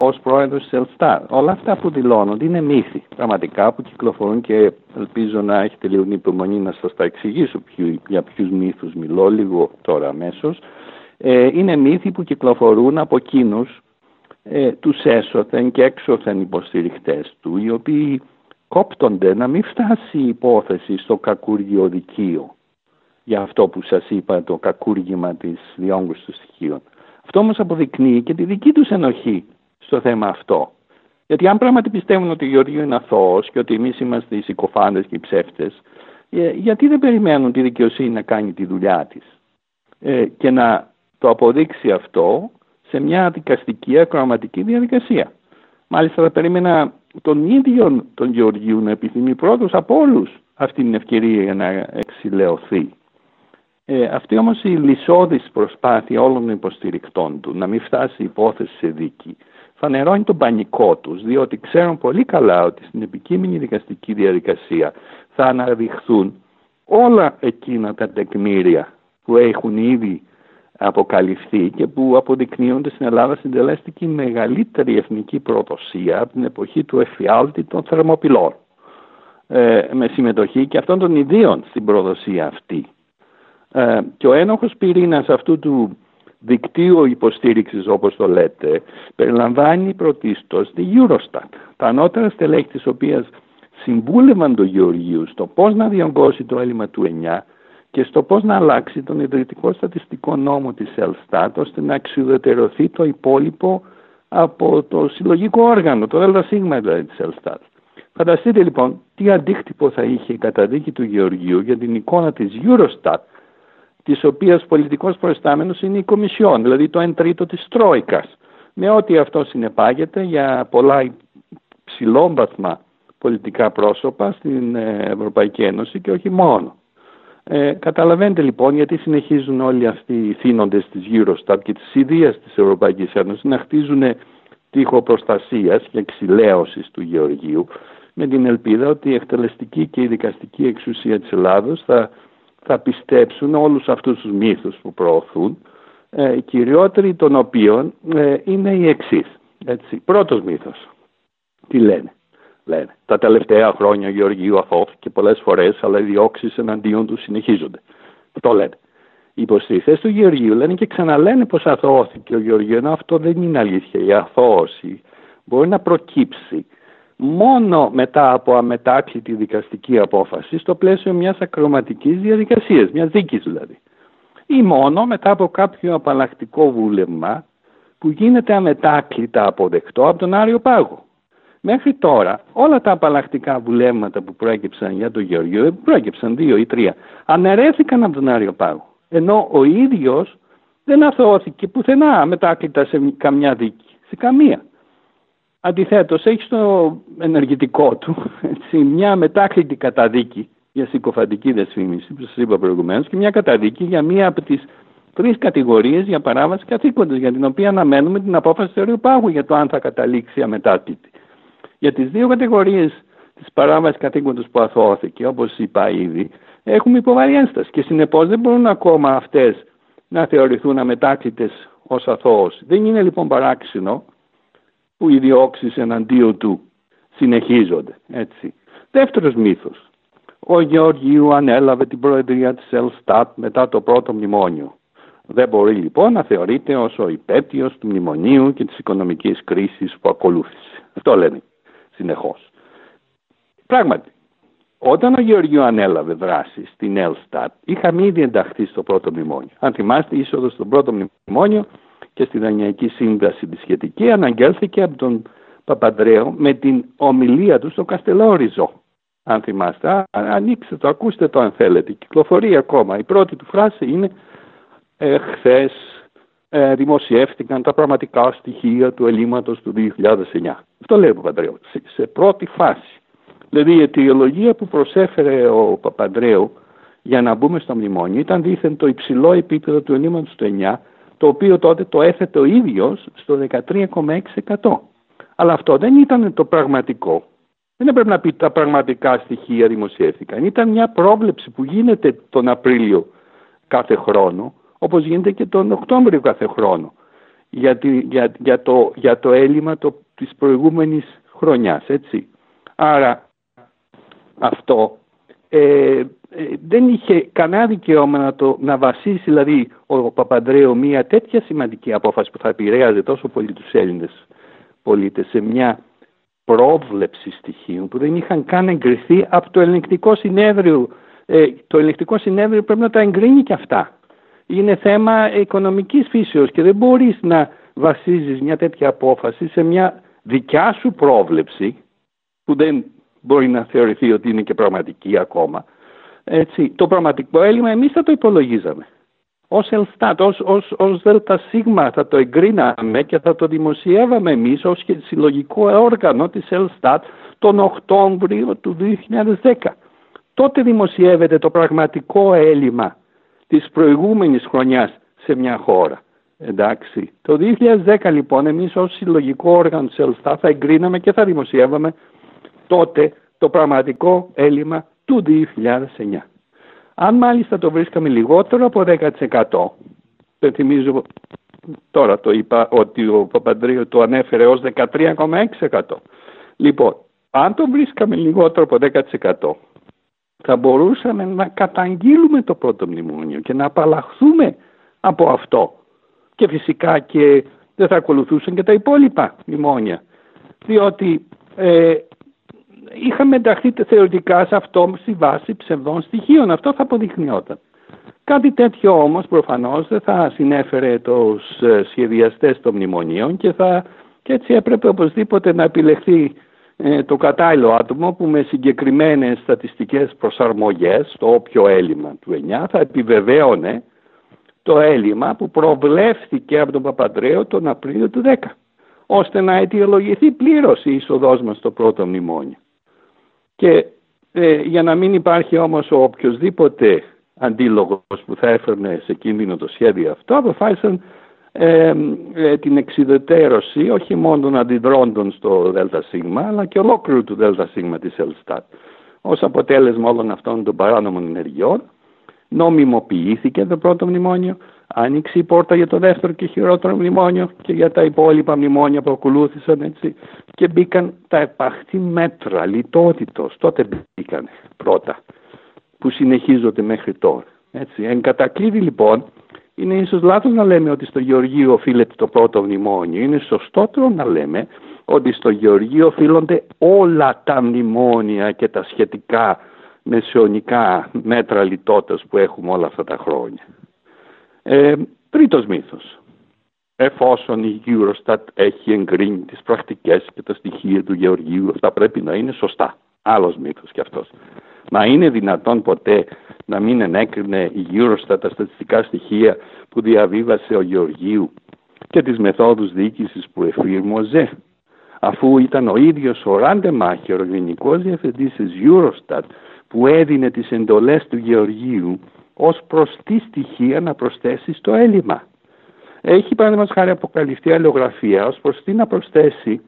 ως πρόεδρος της Eurostat. Όλα αυτά που δηλώνονται είναι μύθοι πραγματικά που κυκλοφορούν, και ελπίζω να έχετε λίγο υπομονή να σας τα εξηγήσω για ποιους μύθους μιλώ λίγο τώρα αμέσως. Είναι μύθοι που κυκλοφορούν από εκείνους τους έσωθεν και έξωθεν υποστηριχτές του, οι οποίοι κόπτονται να μην φτάσει η υπόθεση στο κακούργιο δικείο, για αυτό που σας είπα, το κακούργημα της διόγκωσης των στοιχείων. Αυτό όμως αποδεικνύει και τη δική τους ενοχή στο θέμα αυτό. Γιατί αν πράγματι πιστεύουν ότι ο Γεωργίου είναι αθώος και ότι εμείς είμαστε οι συκοφάντες και οι ψεύτες, γιατί δεν περιμένουν τη δικαιοσύνη να κάνει τη δουλειά της και να το αποδείξει αυτό σε μια δικαστική ακροαματική διαδικασία? Μάλιστα θα περίμενα τον ίδιο τον Γεωργίου να επιθυμεί πρώτος από όλους αυτή την ευκαιρία για να εξηλαιωθεί. Αυτή όμως η λυσώδης προσπάθεια όλων των υποστηρικτών του να μην φτάσει η υπόθεση σε δίκη φανερώνει τον πανικό τους, διότι ξέρουν πολύ καλά ότι στην επικείμενη δικαστική διαδικασία θα αναδειχθούν όλα εκείνα τα τεκμήρια που έχουν ήδη αποκαλυφθεί και που αποδεικνύονται στην Ελλάδα συντελέστηκε η μεγαλύτερη εθνική προδοσία από την εποχή του εφιάλτη των Θερμοπυλών, με συμμετοχή και αυτών των ιδίων στην προδοσία αυτή. Και ο ένοχος πυρήνας αυτού του δικτύου υποστήριξης, όπως το λέτε, περιλαμβάνει πρωτίστως τη Eurostat, τα ανώτερα στελέχη της οποίας συμβούλευαν τον Γεωργίου στο πώς να διαγκώσει το έλλειμμα του 9 και στο πώς να αλλάξει τον ιδρυτικό στατιστικό νόμο της Eurostat, ώστε να αξιοδετερωθεί το υπόλοιπο από το συλλογικό όργανο, το ΔΣ δηλαδή της Eurostat. Φανταστείτε λοιπόν τι αντίκτυπο θα είχε η καταδίκη του Γεωργίου για την εικόνα της Eurostat, της οποίας πολιτικός προϊστάμενος είναι η Κομισιόν, δηλαδή το 1/3 της Τρόικας, με ό,τι αυτό συνεπάγεται για πολλά υψηλόβαθμα πολιτικά πρόσωπα στην Ευρωπαϊκή Ένωση και όχι μόνο. Καταλαβαίνετε λοιπόν γιατί συνεχίζουν όλοι αυτοί οι θύνοντες της Eurostat και της ιδείας της Ευρωπαϊκής Ένωσης να χτίζουν τείχο προστασίας και εξηλαίωσης του Γεωργίου, με την ελπίδα ότι η εκτελεστική και η δικαστική εξουσία της Ελλάδος θα πιστέψουν όλους αυτούς τους μύθους που προωθούν, κυριότεροι των οποίων είναι οι εξής. Πρώτος μύθος. Τι λένε. Τα τελευταία χρόνια ο Γεωργίου αθώθηκε πολλές φορές, αλλά οι διώξεις εναντίον του συνεχίζονται. Αυτό λένε. Οι υποστηριχτές του Γεωργίου λένε και ξαναλένε πως αθώθηκε ο Γεωργίου, ενώ αυτό δεν είναι αλήθεια. Η αθώωση μπορεί να προκύψει μόνο μετά από αμετάκλητη δικαστική απόφαση στο πλαίσιο μιας ακροματικής διαδικασίας, μιας δίκης δηλαδή, ή μόνο μετά από κάποιο απαλλακτικό βούλευμα που γίνεται αμετάκλητα αποδεκτό από τον Άριο Πάγο. Μέχρι τώρα όλα τα απαλλακτικά βουλεύματα που προέκυψαν για τον Γεωργίο, προέκυψαν 2 ή 3, αναιρέθηκαν από τον Άριο Πάγο, ενώ ο ίδιος δεν αθωώθηκε πουθενά μετάκλητα σε καμιά δίκη, σε καμία. Αντιθέτως, έχει στο ενεργητικό του μια μετάκλητη καταδίκη για συκοφαντική δεσφήμιση, που σας είπα προηγουμένως, και μια καταδίκη για μία από τις 3 κατηγορίες για παράβαση καθήκοντος, για την οποία αναμένουμε την απόφαση του Αρείου Πάγου για το αν θα καταλήξει αμετάκλητη. Για τις 2 κατηγορίες της παράβασης καθήκοντος που αθώθηκε, όπως είπα ήδη, έχουμε υποβάλει ένσταση και συνεπώς δεν μπορούν ακόμα αυτές να θεωρηθούν αμετάκλητες ως αθώωση. Δεν είναι λοιπόν παράξενο που οι διώξεις εναντίον του συνεχίζονται. Έτσι. Δεύτερος μύθος. Ο Γεωργίου ανέλαβε την προεδρία της Ελστάτ μετά το πρώτο μνημόνιο. Δεν μπορεί λοιπόν να θεωρείται ως ο υπέτειος του μνημονίου και της οικονομικής κρίσης που ακολούθησε. Αυτό λένε συνεχώς. Πράγματι, όταν ο Γεωργίου ανέλαβε δράση στην Ελστάτ, είχαμε ήδη ενταχθεί στο πρώτο μνημόνιο. Αν θυμάστε, η είσοδος στο πρώτο μνημόνιο και στη Δανειακή Σύμβαση τη σχετική αναγγέλθηκε από τον Παπανδρέου με την ομιλία του στο Καστελόριζο. Αν θυμάστε, ανοίξτε το, ακούστε το αν θέλετε. Κυκλοφορεί ακόμα. Η πρώτη του φράση είναι «Χθες δημοσιεύτηκαν τα πραγματικά στοιχεία του ελλείμματος του 2009». Αυτό λέει ο Παπανδρέου, σε πρώτη φάση. Δηλαδή η αιτιολογία που προσέφερε ο Παπανδρέου για να μπούμε στο μνημόνιο ήταν δήθεν το υψηλό επίπεδο του ελλείμματος του 9, το οποίο τότε το έθετε ο ίδιος στο 13,6%. Αλλά αυτό δεν ήταν το πραγματικό. Δεν έπρεπε να πει τα πραγματικά στοιχεία δημοσιεύθηκαν. Ήταν μια πρόβλεψη που γίνεται τον Απρίλιο κάθε χρόνο, όπως γίνεται και τον Οκτώβριο κάθε χρόνο, για το έλλειμμα της προηγούμενης χρονιάς. Έτσι. Άρα αυτό δεν είχε κανένα δικαίωμα να βασίσει, δηλαδή, ο Παπανδρέου μια τέτοια σημαντική απόφαση που θα επηρέαζε τόσο πολύ τους Έλληνες πολίτες σε μια πρόβλεψη στοιχείων που δεν είχαν καν εγκριθεί από το Ελεγκτικό Συνέδριο. Το Ελεγκτικό Συνέδριο πρέπει να τα εγκρίνει και αυτά. Είναι θέμα οικονομικής φύσεως και δεν μπορείς να βασίζεις μια τέτοια απόφαση σε μια δικιά σου πρόβλεψη που δεν μπορεί να θεωρηθεί ότι είναι και πραγματική ακόμα. Έτσι, το πραγματικό έλλειμμα εμείς θα το υπολογίζαμε. Ως Ελστάτ, ως Δέλτα Σίγμα θα το εγκρίναμε και θα το δημοσιεύαμε εμείς ως συλλογικό όργανο της Ελστάτ τον Οκτώβριο του 2010. Τότε δημοσιεύεται το πραγματικό έλλειμμα της προηγούμενης χρονιάς σε μια χώρα. Εντάξει. Το 2010 λοιπόν εμείς ως συλλογικό όργανο της Ελστάτ θα εγκρίναμε και θα δημοσιεύαμε τότε το πραγματικό έλλειμμα του 2009. Αν μάλιστα το βρίσκαμε λιγότερο από 10%, υπενθυμίζω τώρα το είπα ότι ο Παπανδρέου το ανέφερε ως 13,6%. Λοιπόν, αν το βρίσκαμε λιγότερο από 10%, θα μπορούσαμε να καταγγείλουμε το πρώτο μνημόνιο και να απαλλαχθούμε από αυτό. Και φυσικά και δεν θα ακολουθούσαν και τα υπόλοιπα μνημόνια. Διότι είχαμε ενταχθεί θεωρητικά σε αυτό στη βάση ψευδών στοιχείων. Αυτό θα αποδεικνυόταν. Κάτι τέτοιο όμως προφανώς δεν θα συνέφερε τους σχεδιαστές των μνημονίων και έτσι έπρεπε οπωσδήποτε να επιλεχθεί το κατάλληλο άτομο που με συγκεκριμένες στατιστικές προσαρμογές στο όποιο έλλειμμα του 9 θα επιβεβαίωνε το έλλειμμα που προβλέφθηκε από τον Παπανδρέου τον Απρίλιο του 10, ώστε να αιτιολογηθεί πλήρως η είσοδός μας στο πρώτο μνημόνιο. Και για να μην υπάρχει όμως ο οποιοσδήποτε αντίλογος που θα έφερνε σε κίνδυνο το σχέδιο αυτό, αποφάσισαν την εξειδωτέρωση όχι μόνο των αντιδρόντων στο ΔΣ, αλλά και ολόκληρου του ΔΣ της Ελστάτ. Ως αποτέλεσμα όλων αυτών των παράνομων ενεργειών, νομιμοποιήθηκε το πρώτο μνημόνιο, άνοιξε η πόρτα για το δεύτερο και χειρότερο μνημόνιο και για τα υπόλοιπα μνημόνια που ακολούθησαν, έτσι, και μπήκαν τα επαχθή μέτρα λιτότητος. Τότε μπήκαν πρώτα, που συνεχίζονται μέχρι τώρα. Έτσι. Εν κατακλείδη λοιπόν, είναι ίσως λάθος να λέμε ότι στο Γεωργείο οφείλεται το πρώτο μνημόνιο. Είναι σωστότερο να λέμε ότι στο Γεωργείο οφείλονται όλα τα μνημόνια και τα σχετικά μεσαιωνικά μέτρα λιτότητας που έχουμε όλα αυτά τα χρόνια. Τρίτος μύθος. Εφόσον η Eurostat έχει εγκρίνει τις πρακτικές και τα στοιχεία του Γεωργίου, αυτά πρέπει να είναι σωστά. Άλλος μύθος κι αυτός. να είναι δυνατόν ποτέ να μην ενέκρινε η Eurostat τα στατιστικά στοιχεία που διαβίβασε ο Γεωργίου και τις μεθόδους διοίκησης που εφήρμοζε, αφού ήταν ο ίδιος ο Ζαντέ Μάχερ, ο Γενικός Διευθυντής της Eurostat, που έδινε τις εντολές του Γεωργίου ως προς τι στοιχεία να προσθέσει στο έλλειμμα. Έχει παραδείγματος χάρη αποκαλυφθεί αλληλογραφία ως προς τι να προσθέσει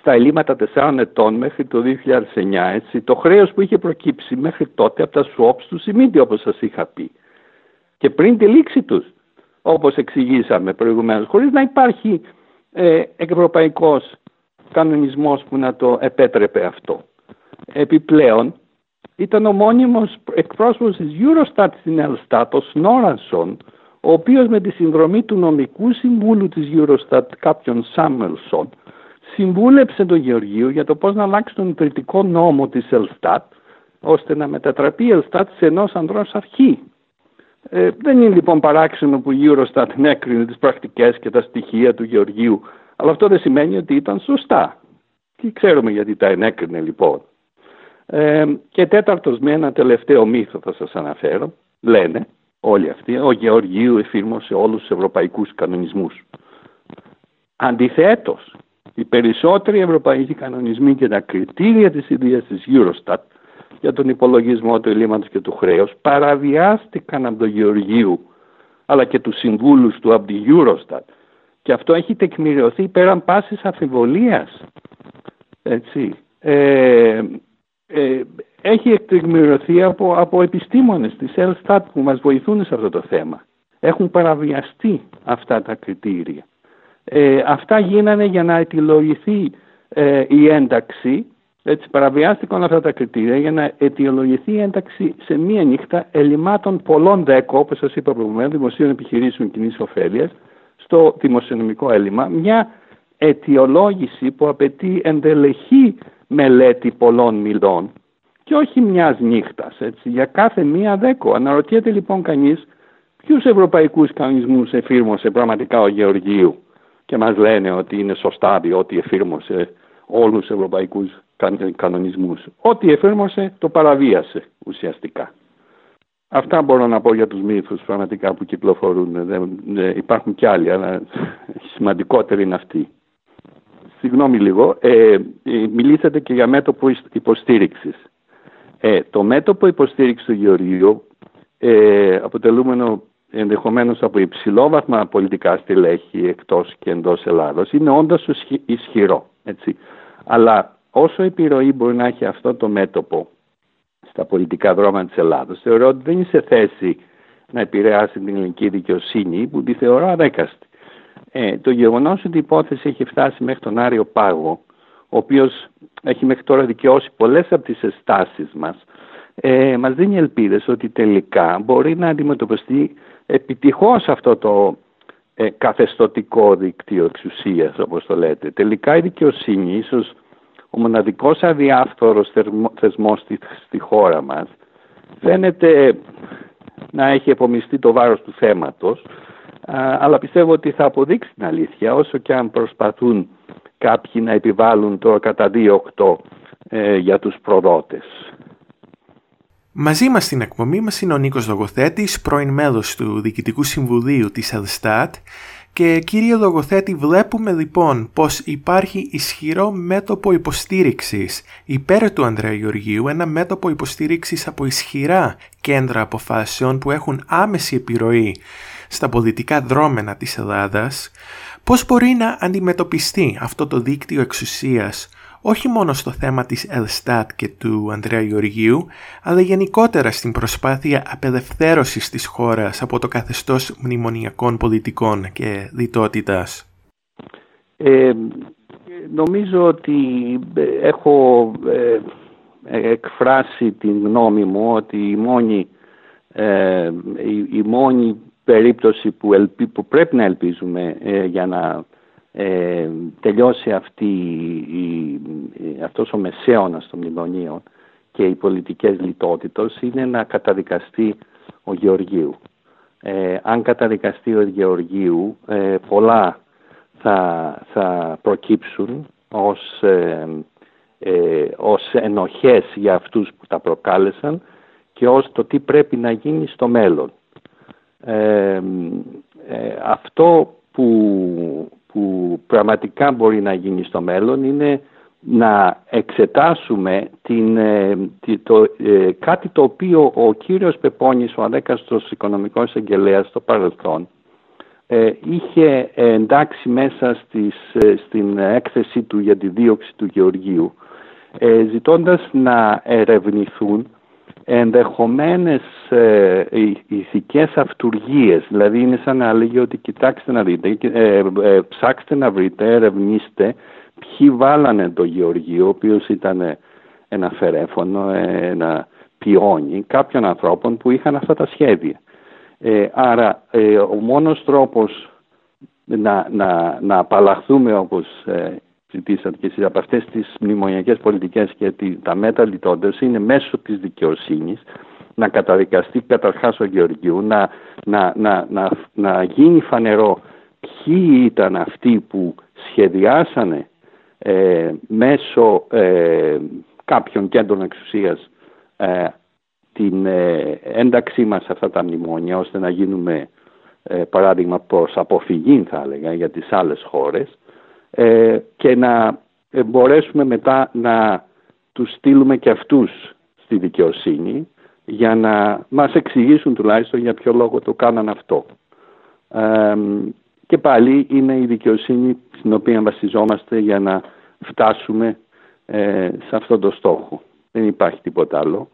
στα ελλείμματα 4 ετών μέχρι το 2009, έτσι, το χρέος που είχε προκύψει μέχρι τότε από τα swaps του Σιμίτη, όπως σας είχα πει, και πριν τη λήξη τους, όπως εξηγήσαμε προηγουμένως, χωρίς να υπάρχει ευρωπαϊκός κανονισμός που να το επέτρεπε αυτό. Επιπλέον, ήταν ο μόνιμος εκπρόσωπος της Eurostat στην Ελστάτ, ο Σνόρανσον, ο οποίος με τη συνδρομή του νομικού συμβούλου της Eurostat, κάποιον Σάμελσον, συμβούλεψε τον Γεωργίου για το πώς να αλλάξει τον ιδρυτικό νόμο της Ελστάτ, ώστε να μετατραπεί η Ελστάτ σε ενός ανδρός αρχή. Δεν είναι λοιπόν παράξενο που η Eurostat ενέκρινε τις πρακτικές και τα στοιχεία του Γεωργίου, αλλά αυτό δεν σημαίνει ότι ήταν σωστά. Και ξέρουμε γιατί τα ενέκρινε λοιπόν. Και τέταρτος, με ένα τελευταίο μύθο θα σας αναφέρω, λένε όλοι αυτοί, ο Γεωργίου εφήρμοσε όλους τους ευρωπαϊκούς κανονισμούς. Αντιθέτως, οι περισσότεροι ευρωπαϊκοί κανονισμοί και τα κριτήρια της ιδίας της Eurostat για τον υπολογισμό του ελλείμματος και του χρέους παραβιάστηκαν από τον Γεωργίου αλλά και τους συμβούλους του από τη Eurostat, και αυτό έχει τεκμηριωθεί πέραν πάσης αμφιβολίας. Έτσι. Έχει εκτεκμηριωθεί από επιστήμονες της Elstat που μας βοηθούν σε αυτό το θέμα. Έχουν παραβιαστεί αυτά τα κριτήρια. Αυτά γίνανε για να αιτιολογηθεί η ένταξη, έτσι, παραβιάστηκαν αυτά τα κριτήρια για να αιτιολογηθεί η ένταξη σε μία νύχτα ελλημάτων πολλών δέκο, όπως σας είπα προηγουμένως, δημοσίων επιχειρήσεων κοινής ωφέλειας, στο δημοσιονομικό έλλειμμα, μια αιτιολόγηση που απαιτεί ενδελεχή μελέτη πολλών μηλών και όχι μιας νύχτας, έτσι, για κάθε μία δέκο. Αναρωτιέται λοιπόν κανείς ποιους ευρωπαϊκούς κανονισμούς εφήρμοσε πραγματικά ο Γεωργίου και μας λένε ότι είναι σωστά διότι εφήρμοσε όλους τους ευρωπαϊκούς κανονισμούς. Ό,τι εφήρμοσε το παραβίασε ουσιαστικά. Αυτά μπορώ να πω για τους μύθους πραγματικά που κυκλοφορούν. Υπάρχουν κι άλλοι, αλλά σημαντικότεροι είναι αυτοί. Συγγνώμη λίγο, μιλήσατε και για μέτωπο υποστήριξης. Το μέτωπο υποστήριξης του Γεωργίου, αποτελούμενο ενδεχομένως από υψηλόβαθμα πολιτικά στελέχη εκτός και εντός Ελλάδος, είναι όντως ισχυρό. Έτσι. Αλλά όσο επιρροή μπορεί να έχει αυτό το μέτωπο στα πολιτικά δρόμενα της Ελλάδος, θεωρώ ότι δεν είναι σε θέση να επηρεάσει την ελληνική δικαιοσύνη, που τη θεωρώ αδέκαστη. Το γεγονός ότι η υπόθεση έχει φτάσει μέχρι τον Άριο Πάγο, ο οποίος έχει μέχρι τώρα δικαιώσει πολλές από τις εστάσεις μας, μας δίνει ελπίδες ότι τελικά μπορεί να αντιμετωπιστεί επιτυχώς αυτό το καθεστωτικό δίκτυο εξουσίας, όπως το λέτε. Τελικά η δικαιοσύνη, ίσως ο μοναδικός αδιάφθορος θεσμός στη χώρα μας, φαίνεται να έχει επομιστεί το βάρος του θέματος, αλλά πιστεύω ότι θα αποδείξει την αλήθεια, όσο και αν προσπαθούν κάποιοι να επιβάλλουν το κατά 2-8 για τους προδότες. Μαζί μας στην εκπομπή μας είναι ο Νίκος Λογοθέτης, πρώην μέλος του Διοικητικού Συμβουλίου της Ελστάτ. Και κύριε Λογοθέτη, βλέπουμε λοιπόν πως υπάρχει ισχυρό μέτωπο υποστήριξης υπέρ του Ανδρέα Γεωργίου, ένα μέτωπο υποστήριξης από ισχυρά κέντρα αποφάσεων που έχουν άμεση επιρροή στα πολιτικά δρόμενα της Ελλάδας. Πώς μπορεί να αντιμετωπιστεί αυτό το δίκτυο εξουσίας, όχι μόνο στο θέμα της Ελστάτ και του Ανδρέα Γεωργίου, αλλά γενικότερα στην προσπάθεια απελευθέρωσης της χώρας από το καθεστώς μνημονιακών πολιτικών και λιτότητας? Νομίζω ότι έχω εκφράσει την γνώμη μου ότι η μόνη περίπτωση που πρέπει να ελπίζουμε για να τελειώσει αυτός ο μεσαίωνας των μνημονίων και οι πολιτικές λιτότητες είναι να καταδικαστεί ο Γεωργίου. Αν καταδικαστεί ο Γεωργίου, πολλά θα προκύψουν ως ως ενοχές για αυτούς που τα προκάλεσαν και ως το τι πρέπει να γίνει στο μέλλον. Αυτό που πραγματικά μπορεί να γίνει στο μέλλον είναι να εξετάσουμε κάτι το οποίο ο κύριος Πεπόννης, ο ανέκαστος οικονομικός εγγελέας στο παρελθόν, είχε εντάξει μέσα στην έκθεσή του για τη δίωξη του Γεωργίου, ζητώντας να ερευνηθούν ενδεχομένες ηθικές αυτουργίες. Δηλαδή είναι σαν να λέγει ότι κοιτάξτε να δείτε, ψάξτε να βρείτε, ερευνήστε ποιοι βάλανε το Γεωργίο, ο οποίος ήταν ένα φερέφωνο, ένα πιόνι κάποιων ανθρώπων που είχαν αυτά τα σχέδια. Άρα ο μόνος τρόπος να απαλλαχθούμε, όπως ζητήσατε και εσείς, από αυτές τις μνημονιακές πολιτικές και τα μέτρα λιτότητας, είναι μέσω της δικαιοσύνης, να καταδικαστεί καταρχάς ο Γεωργίου, να γίνει φανερό ποιοι ήταν αυτοί που σχεδιάσανε μέσω κάποιων κέντρων εξουσίας την ένταξή μας σε αυτά τα μνημόνια, ώστε να γίνουμε παράδειγμα προς αποφυγή, θα έλεγα, για τις άλλες χώρες, και να μπορέσουμε μετά να τους στείλουμε και αυτούς στη δικαιοσύνη για να μας εξηγήσουν τουλάχιστον για ποιο λόγο το κάναν αυτό. Και πάλι είναι η δικαιοσύνη στην οποία βασιζόμαστε για να φτάσουμε σε αυτόν τον στόχο. Δεν υπάρχει τίποτα άλλο.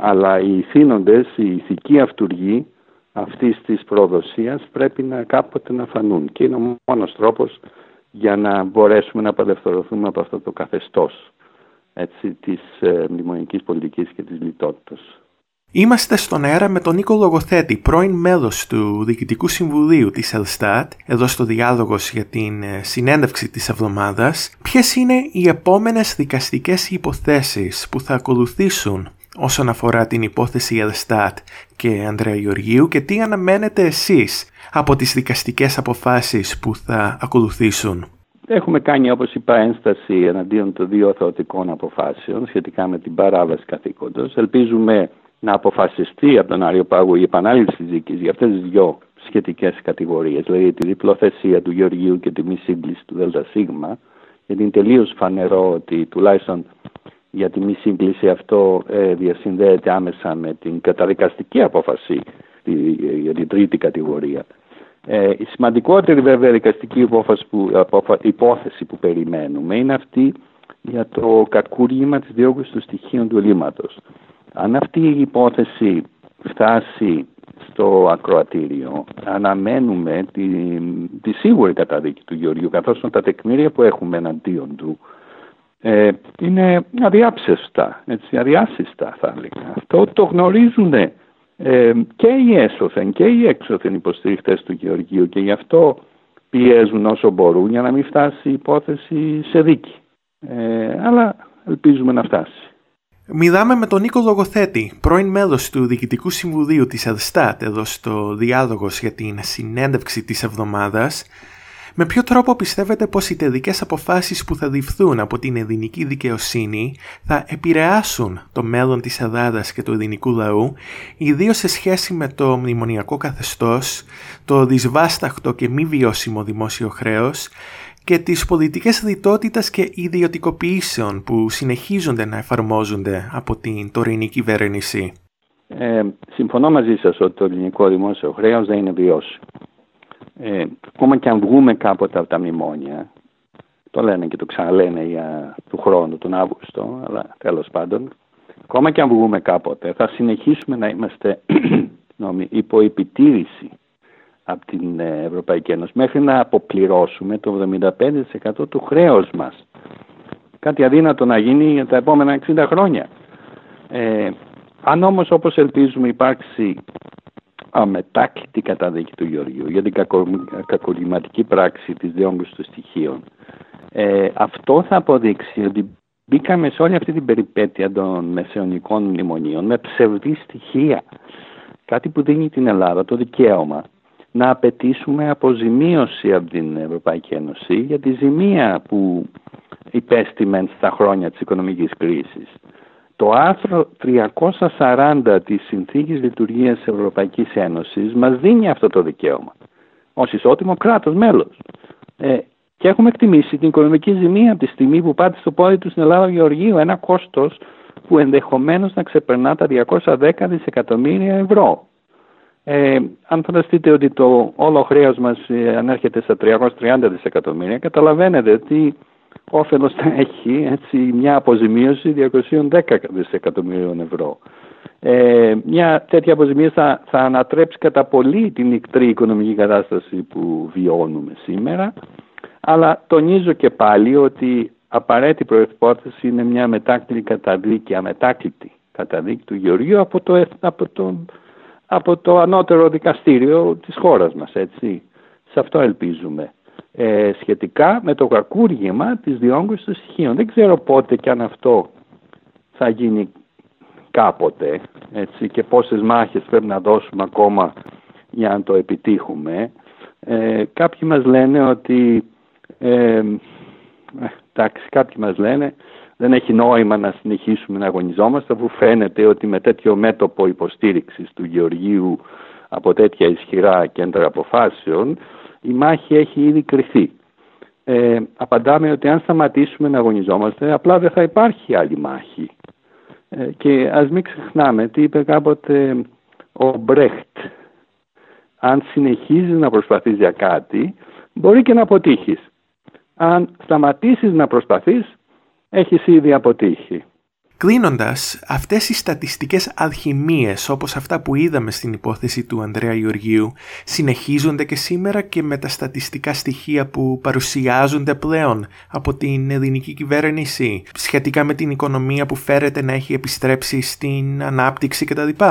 Αλλά οι θύνοντες, οι ηθικοί αυτούργοι αυτής της προδοσίας πρέπει κάποτε να φανούν, και είναι ο μόνος τρόπος για να μπορέσουμε να απελευθερωθούμε από αυτό το καθεστώς, έτσι, της μνημονικής πολιτικής και της λιτότητας. Είμαστε στον αέρα με τον Νίκο Λογοθέτη, πρώην μέλος του Διοικητικού Συμβουλίου της Ελστάτ, εδώ στο Διάλογος για την συνέντευξη της εβδομάδας. Ποιες είναι οι επόμενες δικαστικές υποθέσεις που θα ακολουθήσουν όσον αφορά την υπόθεση Ελστάτ και Ανδρέα Γεωργίου, και τι αναμένετε εσείς από τις δικαστικές αποφάσεις που θα ακολουθήσουν? Έχουμε κάνει, όπως είπα, ένσταση εναντίον των δύο αθωωτικών αποφάσεων σχετικά με την παράβαση καθήκοντος. Ελπίζουμε να αποφασιστεί από τον Άριο Πάγο η επανάληψη της δίκης για αυτές τις δύο σχετικές κατηγορίες, δηλαδή τη διπλοθεσία του Γεωργίου και τη μη σύγκληση του ΔΣ, γιατί είναι τελείως φανερό ότι τουλάχιστον για τη μη σύγκληση αυτό διασυνδέεται άμεσα με την καταδικαστική απόφαση για την τρίτη κατηγορία. Η σημαντικότερη βέβαια δικαστική υπόθεση που περιμένουμε είναι αυτή για το κακούργημα της διώκησης των στοιχείων του ελλείμματος. Αν αυτή η υπόθεση φτάσει στο ακροατήριο, αναμένουμε τη σίγουρη καταδίκη του Γεωργίου, καθώς τα τεκμήρια που έχουμε εναντίον του είναι αδιάψευστα, έτσι, αδιάσυστα θα έλεγα. Αυτό το γνωρίζουν και οι έσωθεν και οι έξωθεν υποστηριχτές του Γεωργίου, και γι' αυτό πιέζουν όσο μπορούν για να μην φτάσει η υπόθεση σε δίκη. Αλλά ελπίζουμε να φτάσει. Μιλάμε με τον Νίκο Λογοθέτη, πρώην μέλος του Διοικητικού Συμβουλίου της Ελστάτ, εδώ στο Διάλογος για την συνέντευξη της εβδομάδας. Με ποιο τρόπο πιστεύετε πως οι τελικές αποφάσεις που θα ληφθούν από την ελληνική δικαιοσύνη θα επηρεάσουν το μέλλον της Ελλάδας και του ελληνικού λαού, ιδίως σε σχέση με το μνημονιακό καθεστώς, το δυσβάσταχτο και μη βιώσιμο δημόσιο χρέος και τις πολιτικές λιτότητας και ιδιωτικοποιήσεων που συνεχίζονται να εφαρμόζονται από την τωρινή κυβέρνηση? Συμφωνώ μαζί σας ότι το ελληνικό δημόσιο χρέος δεν είναι βιώσιμο. Ακόμα και αν βγούμε κάποτε από τα μνημόνια, το λένε και το ξαναλένε για του χρόνου, τον Αύγουστο, αλλά τέλος πάντων, ακόμα και αν βγούμε κάποτε, θα συνεχίσουμε να είμαστε υπό επιτήρηση από την Ευρωπαϊκή Ένωση μέχρι να αποπληρώσουμε το 75% του χρέους μας. Κάτι αδύνατο να γίνει για τα επόμενα 60 χρόνια. Αν όμως, όπως ελπίζουμε, υπάρξει αμετάκλητη καταδίκη του Γεωργίου για την κακουργηματική πράξη της διόγκωσης των στοιχείων, αυτό θα αποδείξει ότι μπήκαμε σε όλη αυτή την περιπέτεια των μεσαιωνικών μνημονίων με ψευδή στοιχεία, κάτι που δίνει την Ελλάδα το δικαίωμα να απαιτήσουμε αποζημίωση από την Ευρωπαϊκή Ένωση για τη ζημία που υπέστημεν στα χρόνια της οικονομικής κρίσης. Το άρθρο 340 της Συνθήκης Λειτουργίας της Ευρωπαϊκής Ένωσης μας δίνει αυτό το δικαίωμα ως ισότιμο κράτος μέλος. Και έχουμε εκτιμήσει την οικονομική ζημία από τη στιγμή που πάτε στο πόδι του στην Ελλάδα Γεωργίου, ένα κόστος που ενδεχομένως να ξεπερνά τα 210 δισεκατομμύρια ευρώ. Αν φανταστείτε ότι το όλο χρέος μας ανέρχεται στα 330 δισεκατομμύρια, καταλαβαίνετε τι όφελος θα έχει μια αποζημίωση 210 δισεκατομμυρίων ευρώ. Μια τέτοια αποζημίωση θα ανατρέψει κατά πολύ την ικτρή οικονομική κατάσταση που βιώνουμε σήμερα, αλλά τονίζω και πάλι ότι απαραίτητη προϋπόθεση είναι μια αμετάκλητη καταδίκη, αμετάκλητη καταδίκη του Γεωργίου από το ανώτερο δικαστήριο της χώρας μας, έτσι. Σε αυτό ελπίζουμε. Σχετικά με το κακούργημα της διόγκωσης των στοιχείων. Δεν ξέρω πότε και αν αυτό θα γίνει κάποτε, έτσι, και πόσες μάχες πρέπει να δώσουμε ακόμα για να το επιτύχουμε. Κάποιοι μας λένε ότι εντάξει, κάποιοι μας λένε δεν έχει νόημα να συνεχίσουμε να αγωνιζόμαστε, αφού φαίνεται ότι με τέτοιο μέτωπο υποστήριξης του Γεωργίου από τέτοια ισχυρά κέντρα αποφάσεων η μάχη έχει ήδη κριθεί. Απαντάμε ότι αν σταματήσουμε να αγωνιζόμαστε απλά δεν θα υπάρχει άλλη μάχη. Και ας μην ξεχνάμε τι είπε κάποτε ο Μπρέχτ. Αν συνεχίζεις να προσπαθείς για κάτι, μπορεί και να αποτύχεις. Αν σταματήσεις να προσπαθείς, έχεις ήδη αποτύχει. Κλείνοντας, αυτές οι στατιστικές αλχημίες, όπως αυτά που είδαμε στην υπόθεση του Ανδρέα Γεωργίου, συνεχίζονται και σήμερα και με τα στατιστικά στοιχεία που παρουσιάζονται πλέον από την ελληνική κυβέρνηση σχετικά με την οικονομία που φέρεται να έχει επιστρέψει στην ανάπτυξη κτλ.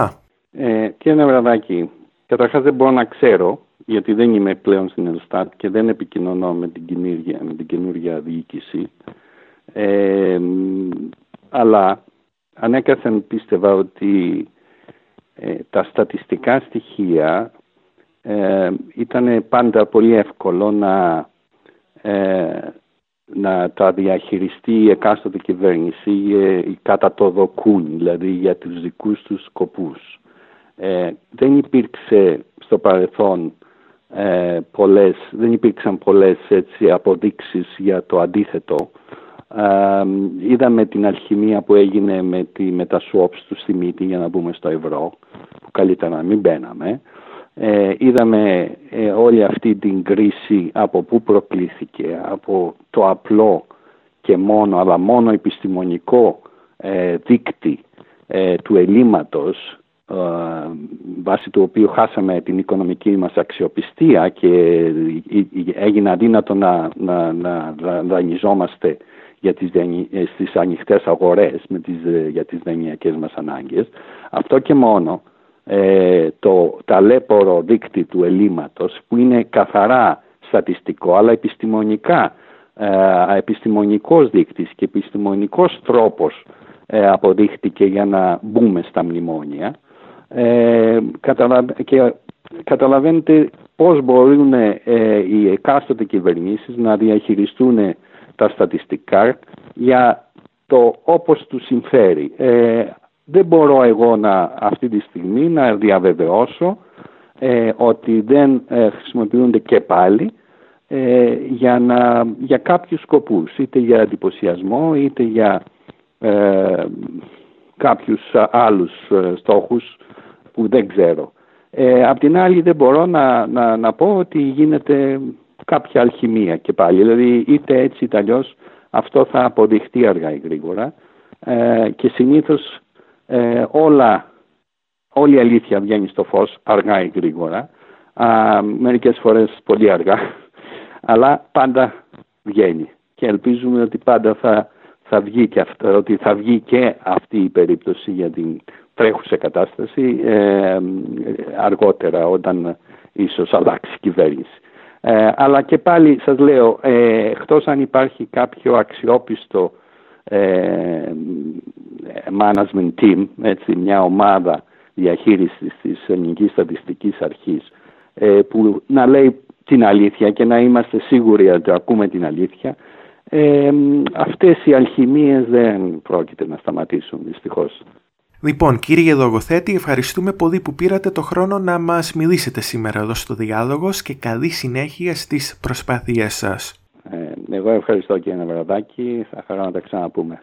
Και ένα βραδάκι. Καταρχάς δεν μπορώ να ξέρω, γιατί δεν είμαι πλέον στην Eurostat και δεν επικοινωνώ με την καινούργια διοίκηση. Αλλά ανέκαθεν πίστευα ότι τα στατιστικά στοιχεία ήταν πάντα πολύ εύκολο να τα διαχειριστεί η εκάστοτε κυβέρνηση κατά το δοκούν, δηλαδή για τους δικούς τους σκοπούς. Δεν υπήρξε στο παρελθόν δεν υπήρξαν πολλές έτσι, αποδείξεις για το αντίθετο. Είδαμε την αλχημία που έγινε με τα swaps του Σιμίτη για να μπούμε στο ευρώ, που καλύτερα να μην μπαίναμε. Είδαμε όλη αυτή την κρίση από πού προκλήθηκε, από το απλό και μόνο, αλλά μόνο επιστημονικό δείκτη του ελλείμματος, βάσει του οποίου χάσαμε την οικονομική μας αξιοπιστία και έγινε αδύνατο να δανειζόμαστε στις ανοιχτές αγορές για τις δανειακές μας ανάγκες. Αυτό και μόνο το ταλέπορο δείκτη του ελλείμματος, που είναι καθαρά στατιστικό αλλά επιστημονικός δείκτης και επιστημονικός τρόπος αποδείχτηκε για να μπούμε στα μνημόνια. Και καταλαβαίνετε πώς μπορούν οι εκάστοτε κυβερνήσεις να διαχειριστούν τα στατιστικά για το όπως τους συμφέρει. Δεν μπορώ εγώ αυτή τη στιγμή να διαβεβαιώσω ότι δεν χρησιμοποιούνται και πάλι για κάποιους σκοπούς, είτε για εντυπωσιασμό είτε για κάποιους άλλους στόχους που δεν ξέρω. Απ' την άλλη δεν μπορώ να πω ότι γίνεται κάποια αλχημία και πάλι. Δηλαδή είτε έτσι είτε αλλιώς αυτό θα αποδειχτεί αργά ή γρήγορα και συνήθως όλη η αλήθεια βγαίνει στο φως αργά ή γρήγορα. Μερικές φορές πολύ αργά, αλλά πάντα βγαίνει και ελπίζουμε ότι πάντα θα βγει και αυτή η περίπτωση για την τρέχουσα κατάσταση αργότερα, όταν ίσως αλλάξει η κυβέρνηση. Αλλά και πάλι σας λέω, εκτός αν υπάρχει κάποιο αξιόπιστο management team, έτσι, μια ομάδα διαχείρισης της Ελληνικής Στατιστικής Αρχής που να λέει την αλήθεια και να είμαστε σίγουροι ότι ακούμε την αλήθεια, Αυτές οι αλχημίες δεν πρόκειται να σταματήσουν, δυστυχώς. Λοιπόν, κύριε Λογοθέτη, ευχαριστούμε πολύ που πήρατε το χρόνο να μας μιλήσετε σήμερα εδώ στο Διάλογος και καλή συνέχεια στις προσπάθειές σας. Εγώ ευχαριστώ, κύριε Νευραδάκη. Θα χαρώ να τα ξαναπούμε.